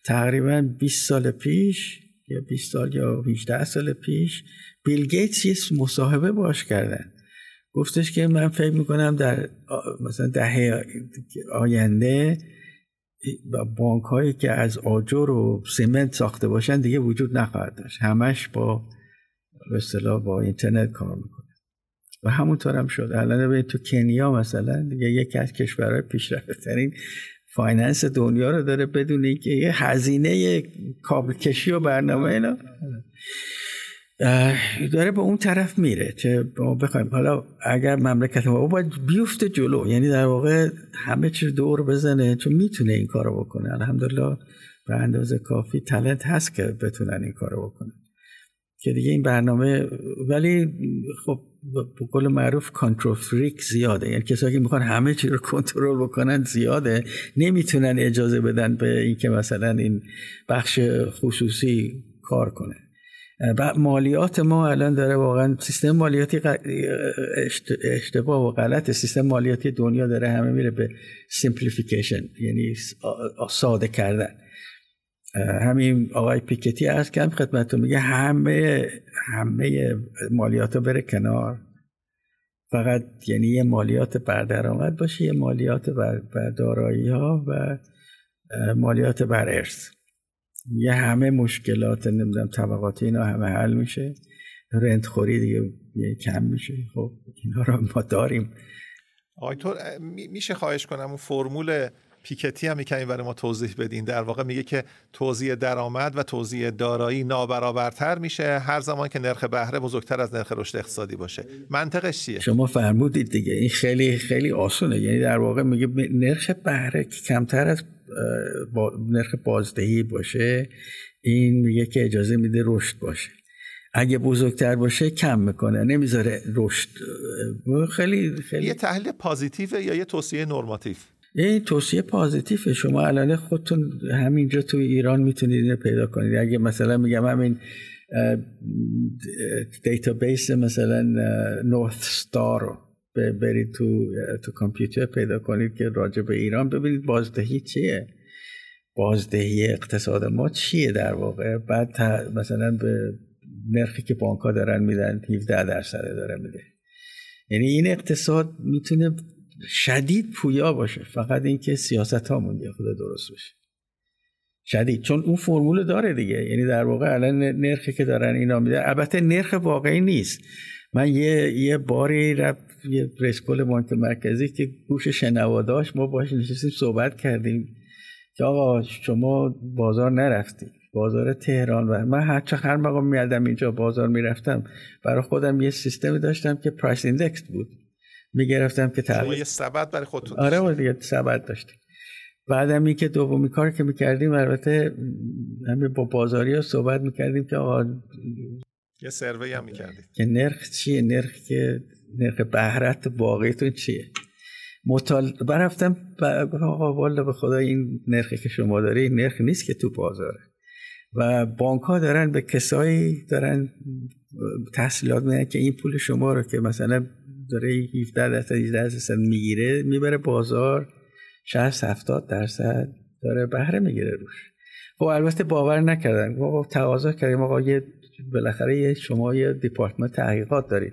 تقریبا بیست سال پیش یا بیست سال یا هجده سال پیش بیل گیتس یه مصاحبه باش کردن، گفتش که من فکر میکنم در مثلا دهه آینده بانک هایی که از آجر و سیمنت ساخته باشن دیگه وجود نخواهد داشت، همش با به اصطلاح با اینترنت کار میکنه و همونطور هم شد. الان به تو کنیا مثلا دیگه یکی از کشورهای پیشرفته ترین فایننس دنیا رو داره بدون اینکه یه هزینه کابل کشی و برنامه اینا داره به اون طرف میره که بخوایم حالا اگر مملکت ما باید بیفته جلو، یعنی در واقع همه چی دور بزنه، چون میتونه این کارو بکنه. الحمدلله به اندازه کافی تالنت هست که بتونن این کارو بکنن که دیگه این برنامه، ولی خب به قول معروف کنترل فریک زیاده، یعنی کسایی که میخوان همه چی رو کنترل بکنن زیاده، نمیتونن اجازه بدن به اینکه مثلا این بخش خصوصی کار کنه. مالیات ما الان داره واقعا سیستم مالیاتی اشتباه و غلطه، سیستم مالیاتی دنیا داره همه میره به سیمپلیفیکیشن، یعنی ساده کردن. همین آقای پیکتی عرض کردم خدمتتون، میگه همه همه مالیاتا بره کنار، فقط یعنی یه مالیات بر درآمد باشه، یه مالیات بر, بر دارایی ها و مالیات بر ارث. یه همه مشکلات نمیدونم طبقاتی اینا همه حل میشه، رنت خوری دیگه کم میشه. خب اینا رو ما داریم. آقای تو میشه خواهش کنم اون فرمول پیکتی هم یکمی برای ما توضیح بدین؟ در واقع میگه که توزیع درآمد و توزیع دارایی نابرابرتر میشه هر زمان که نرخ بهره بزرگتر از نرخ رشد اقتصادی باشه. منطقش چیه؟ شما فرمودید دیگه، این خیلی خیلی آسونه. یعنی در واقع میگه نرخ بهره که کمتر از با نرخ بازدهی باشه، این میگه که اجازه میده رشد باشه. اگه بزرگتر باشه کم میکنه، نمیذاره رشد. خیلی خیلی یه تحلیل پوزیتیو یا یه توصیه نورماتیو؟ این توصیه پوزیتیوه. شما الان خودتون همینجا تو ایران میتونید اینو پیدا کنید. اگه مثلا میگم همین دیتابیس مثلا نورث استار رو برید تو تو کامپیوتر پیدا کنید که راجع به ایران ببینید بازدهی چیه، بازدهی اقتصاد ما چیه در واقع. بعد مثلا به نرخی که بانک‌ها دارن میدن هفده درصد داره میده. یعنی این اقتصاد میتونه شدید پویا باشه، فقط این که سیاست هامون یه خود درست بشه شدید، چون اون فرمول داره دیگه. یعنی در واقع الان نرخی که دارن اینا میدن، البته نرخ واقعی نیست. من یه یه باری رفت یه پرسکل بانک مرکزی که گوش شنواداش ما باش نشستیم صحبت کردیم که آقا شما بازار نرفتی، بازار تهران. و من هر چه هر موقع میادم اینجا بازار میرفتم، برای خودم یه سیستمی داشتم که پرایس ایندکس بود، میگرفتم که تعریف. شما یه سبد برای خودتون داشتیم؟ آره دیگه سبد داشتیم. بعدم این که دومی کار که میکردیم، البته همین با بازاری ها صحبت میکردیم که آقا یه سروی هم میکردیم که نرخ چیه، نرخ که نرخ بهرت واقعیتون چیه. مطال... برفتم آقا والا به خدا این نرخی که شما داره این نرخ نیست که تو بازاره، و بانک ها دارن به کسایی دارن تسهیلات میدن که این پول شما رو که مثلا داره هفده درصد هجده درصد میگیره میبره بازار، شصت هفتاد درصد داره بهره میگیره روش. خب البته باور نکردن، تقاضا کردیم آقا یه بالاخره شما یه دیپارتمان تحقیقات دارید،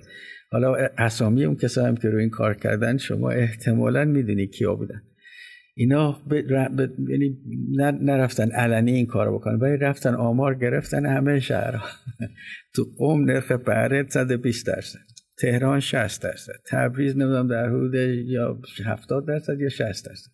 حالا اسامی اون کسایی هم که روی این کار کردن شما احتمالاً میدونید کیا بودن. اینا یعنی نرفتن علنی این کارو بکنن، ولی رفتن آمار گرفتن همه شهرها. تو قم نرخ بهره صد و بیست درصد، تهران شصت درصد، تبریز نمیدونم در حدود یا هفتاد درصد یا شصت درصد.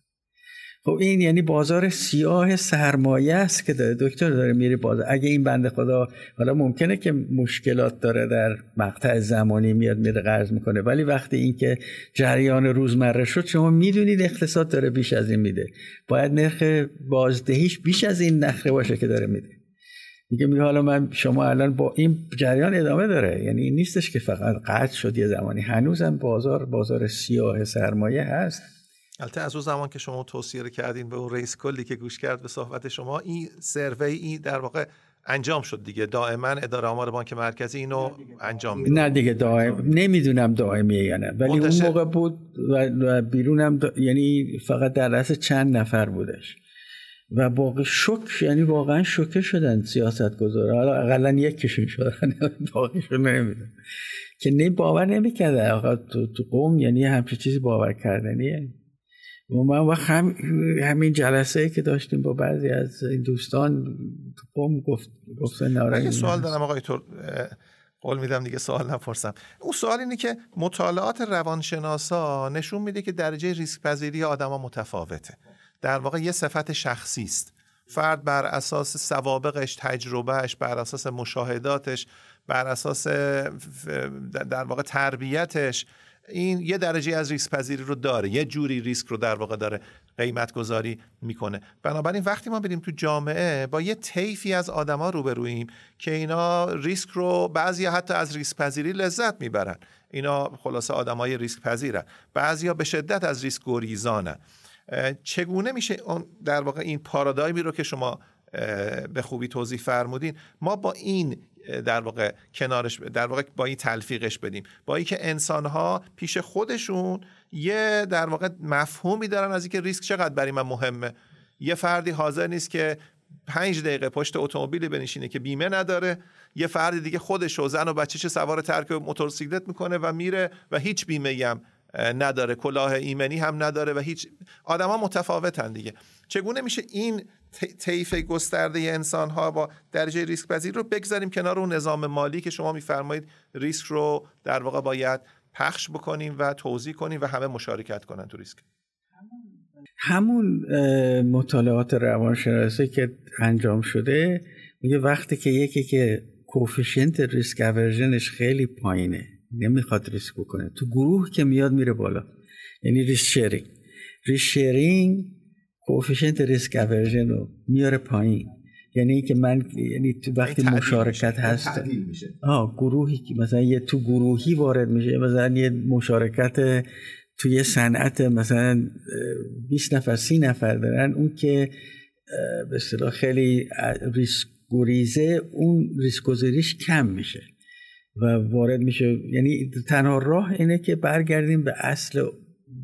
خب این یعنی بازار سیاه سرمایه است که داره دکتر داره میره بازار. اگه این بنده خدا حالا ممکنه که مشکلات داره در مقطع زمانی میاد میره قرض میکنه، ولی وقتی این که جریان روزمره شد شما میدونید اقتصاد داره بیش از این میده، باید نرخ بازدهیش بیش از این نخره باشه که داره میده. میگه میگه حالا من شما الان با این جریان ادامه داره، یعنی این نیستش که فقط قطع شد یه زمانی، هنوزم بازار بازار سیاه سرمایه هست. البته از اون زمان که شما توصیه کردین به اون رئیس کلی که گوش کرد به صحبت شما، این سروی این در واقع انجام شد دیگه، دائما اداره آمار بانک مرکزی اینو انجام میده. نه دیگه دائم نمیدونم دائمیه یا نه، ولی منتشر... اون موقع بود و بیرونم دا... یعنی فقط در رأس چند نفر بودش و باقی شک، یعنی واقعا شوکه شدن سیاستگزارا، حالا اقلا یکیشون شدن باقیشون نمیدونم که نه باور نمیکردن آقا تو تو قوم یعنی همچین چیزی باور کردنیه. و من وقت هم همین جلسه‌ای که داشتیم با بعضی از این دوستان تو قوم گفت گفتن ناراحت. یه سوال دارم آقای تو، قول میدم دیگه سوال نپرسم. اون سوال اینه که مطالعات روانشناسا نشون میده که درجه ریسک پذیری آدما متفاوته، در واقع یه صفت شخصی است. فرد بر اساس سوابقش، تجربهش، بر اساس مشاهداتش، بر اساس در واقع تربیتش، این یه درجه از ریسک پذیری رو داره، یه جوری ریسک رو در واقع داره قیمت گذاری میکنه. بنابراین وقتی ما بریم تو جامعه با یه طیفی از آدما روبرویم که اینا ریسک رو، بعضیا حتی از ریسک پذیری لذت میبرن، اینا خلاصه آدمای ریسک پذیرن، بعضیا به شدت از ریسک گریزانن، چگونه میشه اون در واقع این پارادایمی رو که شما به خوبی توضیح فرمودین ما با این در واقع کنارش، در واقع با این تلفیقش بدیم، با این که انسان‌ها پیش خودشون یه در واقع مفهومی دارن از اینکه ریسک چقدر برای من مهمه. یه فردی حاضر نیست که پنج دقیقه پشت اتومبیل بنشینه که بیمه نداره، یه فردی دیگه خودش و زن و بچه‌ش سوار ترک موتورسیکلت میکنه و میره و هیچ بیمه‌ای هم نداره، کلاه ایمنی هم نداره و هیچ. آدما متفاوتن دیگه. چگونه میشه این طیف گسترده انسان ها با درجه ریسک پذیری رو بگذاریم کنار اون نظام مالی که شما میفرمایید ریسک رو در واقع باید پخش بکنیم و توضیح کنیم و همه مشارکت کنن تو ریسک؟ همون مطالعات روانشناسی که انجام شده میگه وقتی که یکی که کوفیشینت ریسک اورژنش خیلی پایینه، نمیخواد ریسک بکنه، تو گروه که میاد میره بالا، یعنی ریسک شیرینگ ریسک شیرینگ کوفیشینت ریسک اورژن رو میاره پایین، یعنی اینکه من یعنی تو وقتی مشارکت هست تعدیل میشه. آه گروهی که مثلا یه تو گروهی وارد میشه، مثلا یه مشارکت تو یه صنعت مثلا بیست نفر سی نفر دارن، اون که به اصطلاح خیلی ریسک گریزه، اون ریسک گذاریش کم میشه و وارد میشه. یعنی تنها راه اینه که برگردیم به اصل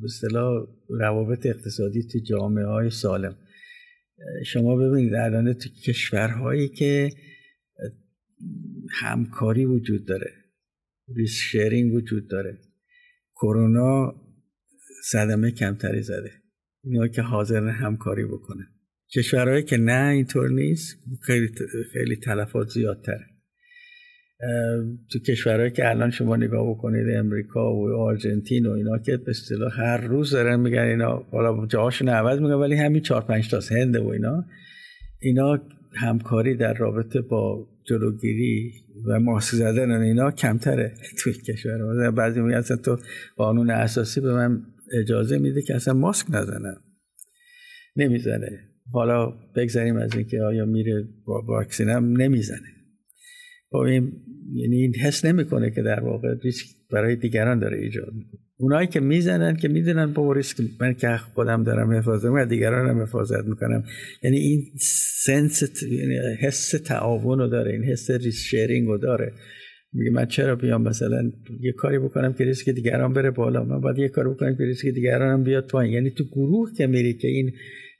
به اصطلاح روابط اقتصادی تو جامعه های سالم. شما ببینید الان تو کشورهایی که همکاری وجود داره، ریسک شیرینگ وجود داره، کرونا صدمه کمتری زده اینا که حاضرن همکاری بکنه. کشورهایی که نه اینطور نیست خیلی خیلی تلفات زیادتره. تو کشورهایی که الان شما نگاه بکنید امریکا و آرژانتین و اینا که به اصطلاح هر روز دارن میگن اینا، حالا جاهاشون عوض میگن ولی همین چهار پنج تا هند و اینا، اینا همکاری در رابطه با جلوگیری و ماسک زدن و اینا کمتره تو کشورها. بعضی میگن اصلا تو قانون اساسی به من اجازه میده که اصلا ماسک نزنم، نمیزنه. حالا بگذاریم از اینکه آیا میره با واکسینم نمیزنه. این یعنی این حس نمیکنه که در واقع ریسک برای دیگران داره ایجاد میکنه. اونایی که میزنن که میدونن با ریسک من که خودم دارم حفاظت میکنم، دیگران هم حفاظت میکنم. یعنی این سنس، یعنی حس تعاون رو داره، این حس ریسک شیرینگ رو داره. میگه من چرا بیام مثلا یه کاری بکنم که ریسک دیگران بره بالا، من باید یه کاری بکنم که ریسک دیگران هم بیاد پایین. یعنی تو گروه که میری که این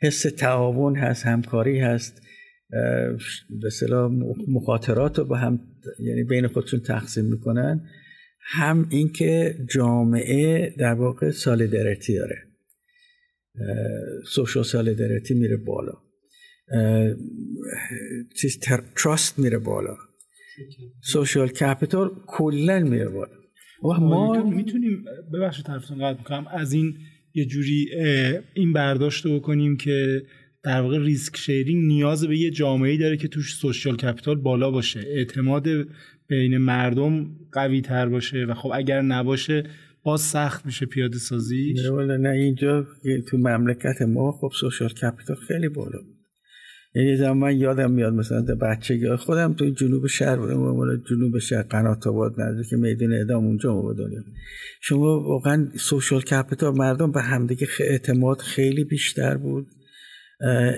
حس تعاون هست، همکاری هست، به اصطلاح مخاطرات رو با هم یعنی بین خودشون تقسیم میکنن، هم اینکه جامعه در واقع سالیداریتی داره، سوشال سالیداریتی میره بالا، چیز تراست میره بالا، سوشال کپیتال کلا میره بالا. و ما میتونیم، ببخشید حرفتون قطع میکنم، از این یه جوری این برداشت رو کنیم که در واقع ریسک شیرینگ نیاز به یه جامعه‌ای داره که توش سوشال کپیتال بالا باشه، اعتماد بین مردم قوی تر باشه و خب اگر نباشه باز سخت میشه پیاده سازی. نه والا نه، اینجا تو مملکت ما خب سوشال کپیتال خیلی بالا بود. یعنی زمان یادم میاد مثلا در بچگی خودم تو جنوب شهر بودم، والا جنوب شهر قنات‌آباد نزدیک میدون اعدام اونجا بودم. شما واقعا سوشال کپیتال مردم به همدیگه اعتماد خیلی بیشتر بود،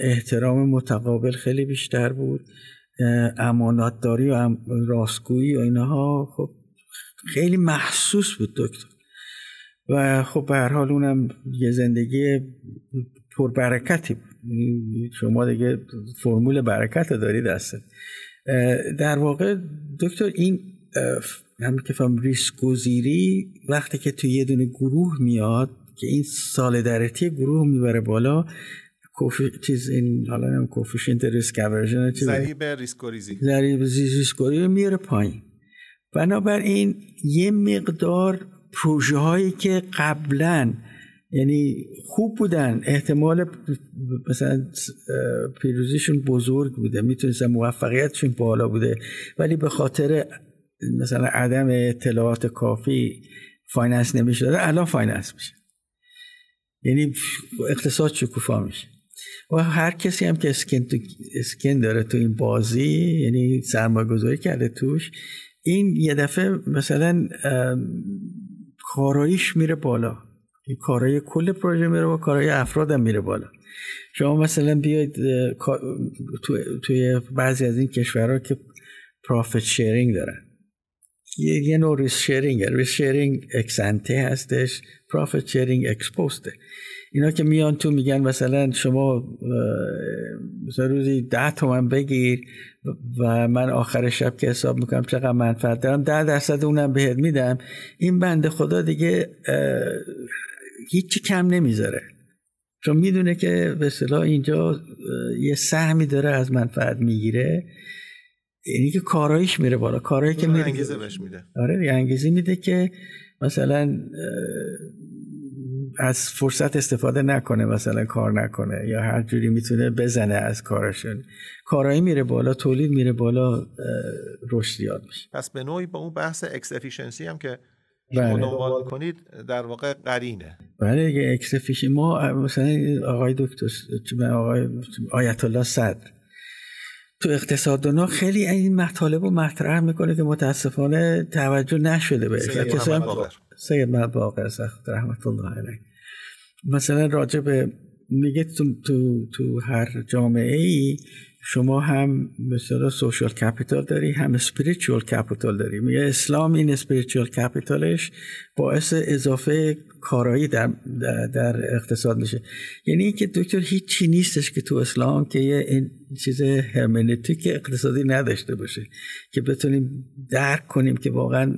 احترام متقابل خیلی بیشتر بود، امانتداری و راستگویی و اینها خب خیلی محسوس بود دکتر. و خب به هر حال اونم یه زندگی پربرکتی بود. شما دیگه فرمول برکت رو دارید دستت. در واقع دکتر این همین که فهم ریسک گزینی وقتی که تو یه دونه گروه میاد که این سالیداریتی گروه میبره بالا، کوفی چیز این حالا نم کوفیشنت ریسک اورژن ضریب ریسک‌ریزی ضریب ریسک‌ریزی میره پایین. بنابراین یه مقدار پروژه هایی که قبلا یعنی خوب بودن، احتمال مثلا پیروزیشون بزرگ بوده، میتونستن موفقیتشون بالا بوده، ولی به خاطر مثلا عدم اطلاعات کافی فایننس نمیشد، الان فایننس میشه، یعنی اقتصاد شکوفا میشه. و هر کسی هم که اسکن, تو اسکن داره تو این بازی، یعنی سرمایه‌گذاری کرده توش، این یه دفعه مثلا کاراییش میره بالا، این کارایی کل پروژه میره و کارایی افراد هم میره بالا. شما مثلا بیاید تو توی بعضی از این کشورها که پروفیت شیرینگ دارن، یه یه نوع ریسک شیرینگ، ریسک شیرینگ اکسانته هستش، پروفیت شیرینگ اکسپوسته. اینا که میان تو میگن مثلا شما مثلا روزی ده تومن بگیر و من آخر شب که حساب میکنم چقدر منفعت دارم ده درصد اونم بهت میدم، این بنده خدا دیگه هیچی کم نمیذاره، چون میدونه که به اصطلاح اینجا یه سهمی داره از منفعت میگیره، یعنی که کارایش میره بالا، کارایی که میره انگیزه بهش میده. آره انگیزه میده که مثلا از فرصت استفاده نکنه، مثلا کار نکنه یا هر جوری میتونه بزنه از کارشون، کارایی میره بالا، تولید میره بالا، رشد زیاد میشه. پس به نوعی با اون بحث اکس افیشنسی هم که شما دنبال کنید در واقع قرینه. بله دیگه اکس افیشنسی. ما مثلا آقای دکتر آقای آیت الله صدر تو اقتصاددان‌ها خیلی این مطالب رو مطرح میکنه که متاسفانه توجه نشده بهش. سید محمد باقر صدر رحمت الله علیه مثلا راجع به میگه تو تو تو هر جامعه‌ای شما هم مثلا سوشال کپیتال داری، هم اسپریچوال کپیتال داری. میگه اسلام این اسپریچوال کپیتالش باعث اضافه کارایی در در اقتصاد میشه. یعنی اینکه دکتر هیچی نیستش که تو اسلام که یه این چیز هرمنوتیک اقتصادی نداشته باشه که بتونیم درک کنیم که واقعا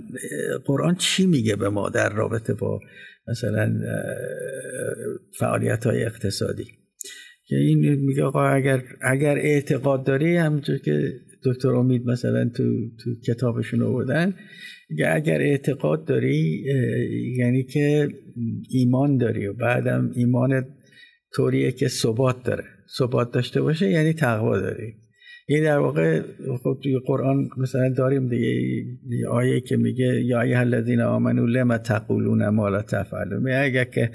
قرآن چی میگه به ما در رابطه با مثلا فعالیت‌های اقتصادی. که این میگه آقا اگر اگر اعتقاد داری، همونطور که دکتر امید مثلا تو تو کتابشون آوردن، اگر اعتقاد داری یعنی که ایمان داری و بعدم ایمان طوریه که ثبات داره، ثبات داشته باشه یعنی تقوا داری. این در واقع خب توی قرآن مثلا داریم دیگه آیه که میگه یا ایها الذین آمنوا لما تقولون ما لا تفعلون، میگه که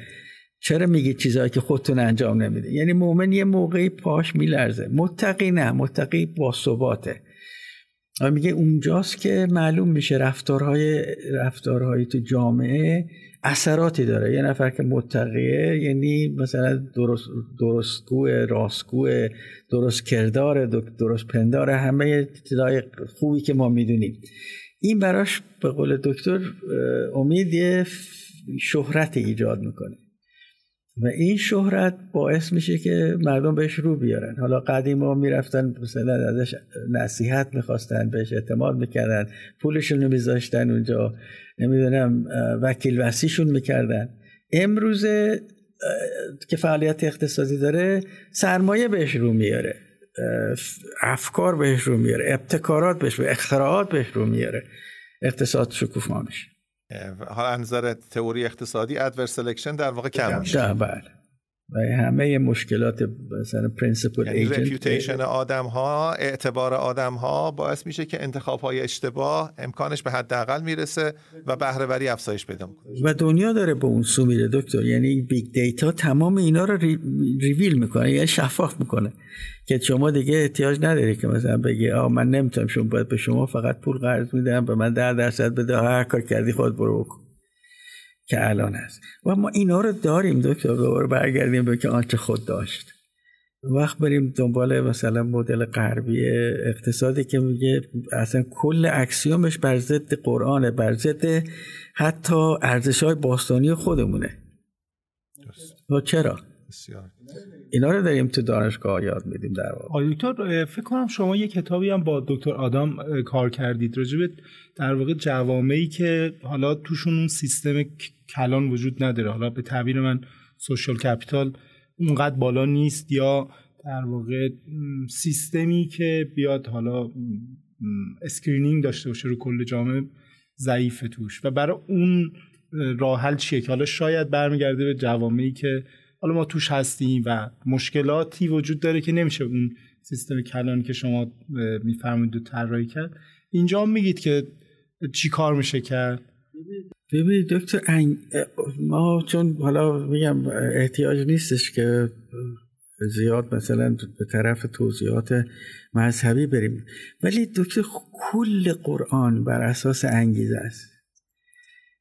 چرا میگی چیزایی که خودتون انجام نمیده. یعنی مومن یه موقعی پاش میلرزه، متقی نه، متقی با ثباته. میگه اونجاست که معلوم میشه رفتارهای رفتارهای تو جامعه اثراتی داره. یه نفر که متقیه یعنی مثلا درست درستگوه، راستگوه، درست کردار، درست پندار، همه چیزای خوبی که ما میدونیم. این براش به قول دکتر امید یه شهرت ایجاد میکنه و این شهرت باعث میشه که مردم بهش رو بیارن. حالا قدیما میرفتن مثلا ازش نصیحت میخواستن، بهش اعتماد میکردن، پولشون رو میذاشتن اونجا، نمیدونم وکیل وصیشون میکردن. امروزه که فعالیت اقتصادی داره سرمایه بهش رو میاره، افکار بهش رو میاره، ابتکارات بهش، اختراعات بهش رو میاره، اقتصاد شکوفا میشه. حالا از نظر تئوری اقتصادی ادورس سلکشن در واقع کم میشه. بله. و همه مشکلات مثلا پرینسیپل ایجنت، رپیوتیشن آدم‌ها، اعتبار آدم‌ها باعث میشه که انتخاب‌های اشتباه امکانش به حداقل میرسه و بهره‌وری افزایش پیدا می‌کنه. و دنیا داره به اون سو میره دکتر، یعنی بیگ دیتا تمام اینا رو ری... ریویل میکنه، یعنی شفاف میکنه که شما دیگه احتیاج نداری که مثلا بگی آ من نمیتونم، شما باید به شما فقط پول قرض میدم به من ده درصد بده، هر کار کردی خود برو بکن. که الان هست و ما اینا رو داریم دکتر. دوباره برگردیم به که آنچه خود داشت، وقت بریم دنبال مثلا مدل غربی اقتصادی که میگه اصلا کل اکسیومش بر ضد قرآنه، بر ضد حتی ارزش‌های باستانی خودمونه. و چرا؟ بسیار اینا رو داریم تو دانشگاه یاد میدیم در واقع. آقای دکتر فکر کنم شما یه کتابی هم با دکتر آدم کار کردید راجع به در واقع جوامعی که حالا توشون اون سیستم کلان وجود نداره، حالا به تعبیر من سوشال کپیتال اونقدر بالا نیست، یا در واقع سیستمی که بیاد حالا اسکرینینگ داشته باشه رو کل جامعه ضعیفه توش، و برای اون راه حل چیه؟ که حالا شاید برمیگرده به جوامعی که حالا ما توش هستیم و مشکلاتی وجود داره که نمیشه اون سیستم کلان که شما میفرمایید رو طراحی کرد. اینجا میگید که چی کار میشه کرد؟ ببینید دکتر انگ... ما چون حالا میگم احتیاج نیستش که زیاد مثلا به طرف توضیحات مذهبی بریم، ولی دکتر کل قرآن بر اساس انگیزه است.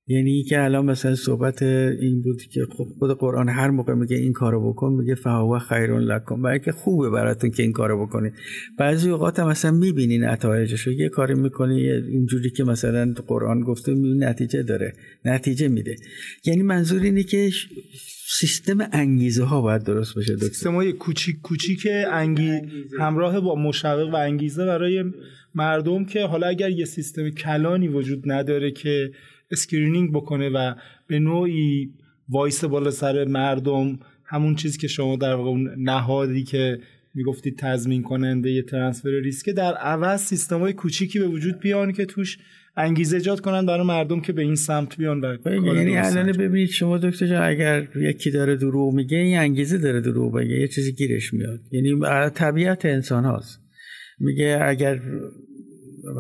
یعنی که الان مثلا صحبت این بود که خود قرآن هر موقع میگه این کارو بکن میگه فهو خیرون لکن، برای که خوبه براتون که این کارو بکنید. بعضی اوقات هم مثلا میبینین نتایجشو، یه کاری میکنی اینجوری که مثلا قرآن گفته نتیجه داره، نتیجه میده. یعنی منظور اینه که سیستم انگیزه ها باید درست بشه. سیستم های کوچیک کوچیک انگیزه همراه با مشوق و انگیزه برای مردم، که حالا اگر یه سیستم کلانی وجود نداره که اسکرینینگ بکنه و به نوعی وایس بالا سر مردم، همون چیز که شما در واقع اون نهادی که میگفتید تضمین کننده یه ترانسفر ریسک، در عوض سیستم‌های کوچیکی به وجود بیان که توش انگیزه ایجاد کنن برای مردم که به این سمت بیان. و یعنی الان ببینید شما دکتر جان، اگر یکی داره دروغ میگه، این انگیزه داره دروغ بگه، یه چیزی گیرش میاد. یعنی طبیعت انسان هاست. میگه اگر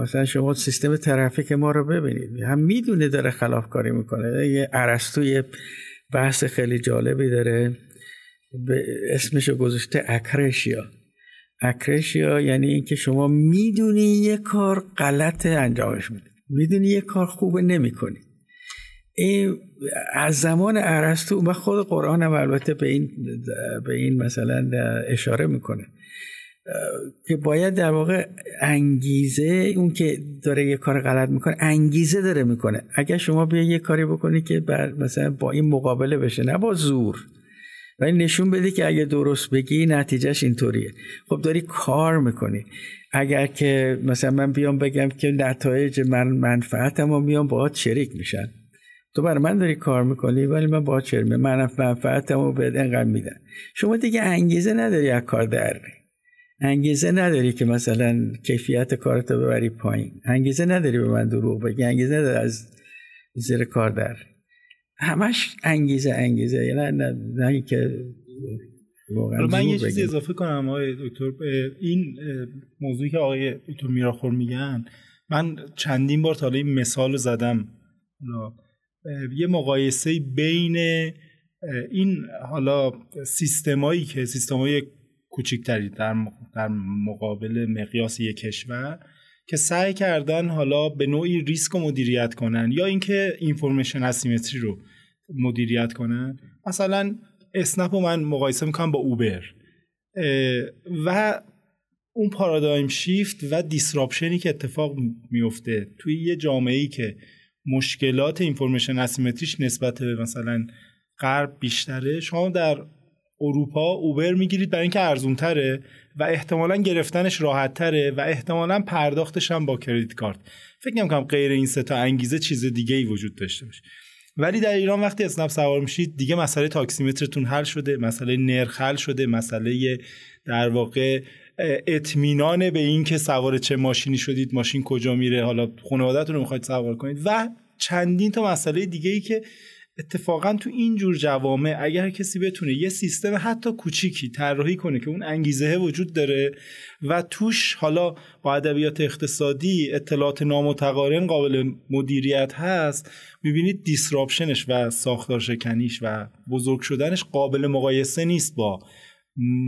مثلا شما سیستم ترافیک ما رو ببینید، هم میدونه داره خلافکاری میکنه. یه ارسطو یه بحث خیلی جالبی داره، اسمشو گذاشته اکرشیا. اکرشیا یعنی این که شما میدونی یه کار غلطه انجامش میدی، میدونی یه کار خوبه نمیکنی. این از زمان ارسطو و خود قرآن هم البته به این به این مثلا اشاره میکنه که باید در واقع انگیزه، اون که داره یه کار غلط میکنه انگیزه داره میکنه. اگر شما بیا یه کاری بکنی که مثلا با این مقابله بشه، نه با زور، ولی نشون بدی که اگه درست بگی نتیجهش اینطوریه، خب داری کار میکنی. اگر که مثلا من بیام بگم که نتایج من منفعتم و میام باهات شریک میشن، تو برای من داری کار میکنی ولی من باهات شریک میشم، من منفعتم و بهت انقدر میدم. شما دیگه انگیزه نداری از کار در انگیزه نداری که مثلا کیفیت کارتو ببری پایین، انگیزه نداری به من دروغ بگی، انگیزه نداری از زیر کار در، همش انگیزه انگیزه. یعنی نه نه که واقعا من یه چیزی اضافه کنم آقای دکتر، این موضوعی که آقای دکتر میرآخور میگن، من چندین بار تا حالا این مثالو زدم، یه مقایسه بین این حالا سیستمایی که سیستمای کوچکتری در در مقابل مقیاس یک کشور که سعی کردن حالا به نوعی ریسک رو مدیریت کنن، یا اینکه اینفورمیشن اسیمتری رو مدیریت کنن. مثلا اسنپ رو من مقایسه میکنم با اوبر و اون پارادایم شیفت و دیسراپشنی که اتفاق میفته توی یه جامعه‌ای که مشکلات اینفورمیشن اسیمتریش نسبت به مثلا غرب بیشتره. شما در اروپا اوبر میگیرید برای اینکه ارزونتره و احتمالاً گرفتنش راحت‌تره و احتمالاً پرداختش هم با کریدیت کارت. فکر نمی‌کنم غیر این سه تا انگیزه چیز دیگه‌ای وجود داشته باشه. ولی در ایران وقتی اسنپ سوار میشید، دیگه مسئله تاکسیمترتون حل شده، مسئله نرخ حل شده، مسئله در واقع اطمینان به این که سوار چه ماشینی شدید، ماشین کجا میره، حالا خانواده‌تون رو میخواید سوار کنید و چندین تا مسئله دیگه‌ای که اتفاقا تو این جور جوامع اگر کسی بتونه یه سیستم حتی کوچیکی طراحی کنه که اون انگیزه وجود داره و توش حالا با ادبیات اقتصادی اطلاعات نامتقارن قابل مدیریت هست، میبینید دیسراپشنش و ساختار شکنیش و بزرگ شدنش قابل مقایسه نیست با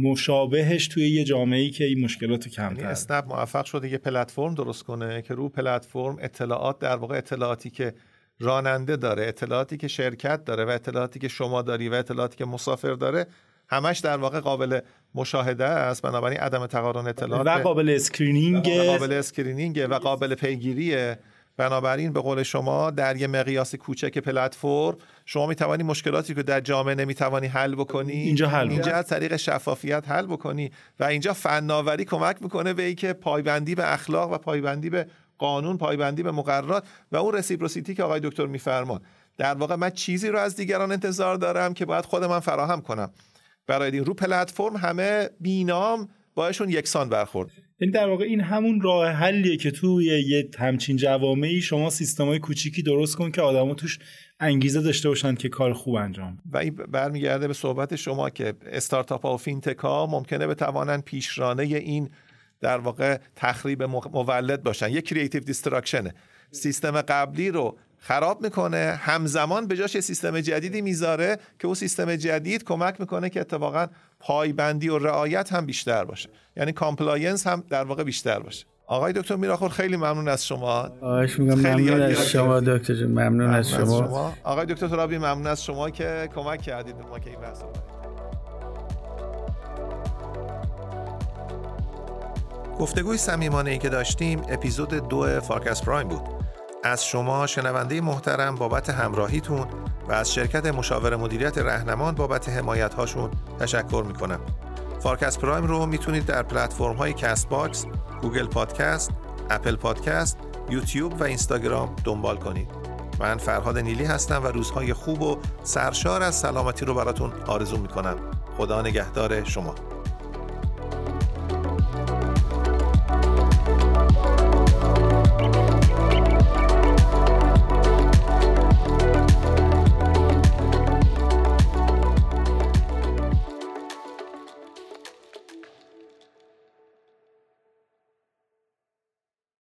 مشابهش توی یه جامعه‌ای که این مشکلاتو کمتر. اسنپ موفق شده یه پلتفرم درست کنه که رو پلتفرم اطلاعات، در واقع اطلاعاتی که راننده داره، اطلاعاتی که شرکت داره و اطلاعاتی که شما داری و اطلاعاتی که مسافر داره، همش در واقع قابل مشاهده است. بنابراین عدم تقارن اطلاعات و قابل اسکرینینگ و قابل اسکرینینگ و قابل پیگیریه. بنابراین به قول شما در یه مقیاس کوچک پلتفرم شما میتوانی مشکلاتی که در جامعه نمیتوانی حل بکنی اینجا حل اینجا از طریق شفافیت حل بکنی و اینجا فناوری کمک میکنه به اینکه پایبندی به اخلاق و پایبندی به قانون، پایبندی به مقررات و اون رسیپروسیتی که آقای دکتر میفرمان. در واقع من چیزی رو از دیگران انتظار دارم که باید خود من فراهم کنم. برای این رو پلتفرم همه بینام باشون یکسان برخورد. یعنی در واقع این همون راه حلیه که توی یه همچین جوامعی شما سیستم‌های کوچیکی درست کن که آدم‌ها توش انگیزه داشته باشن که کار خوب انجام. و این برمیگرده به صحبت شما که استارتاپ‌ها و فینتک‌ها ممکنه بتوانن پیشرانه این در واقع تخریب مولد باشن. یک کریتیو دیستراکشنه، سیستم قبلی رو خراب میکنه، همزمان به جاش سیستم جدیدی میذاره که اون سیستم جدید کمک میکنه که اتفاقا پایبندی و رعایت هم بیشتر باشه، یعنی کامپلاینس هم در واقع بیشتر باشه. آقای دکتر میرآخور خیلی ممنون از شما. آش میگم ممنون از شما دکتر جون. ممنون از شما آقای دکتر ترابی، ممنون از شما که کمک کردید به ما که این بحث گفتگوی صمیمانه ای که داشتیم اپیزود دو فارکست پرایم بود. از شما شنونده محترم بابت همراهیتون و از شرکت مشاور مدیریت رهنمان بابت حمایت هاشون تشکر میکنم. فارکست پرایم رو میتونید در پلتفرم های کست باکس، گوگل پادکست، اپل پادکست، یوتیوب و اینستاگرام دنبال کنید. من فرهاد نیلی هستم و روزهای خوب و سرشار از سلامتی رو براتون آرزو میکنم. خدا نگهدار شما.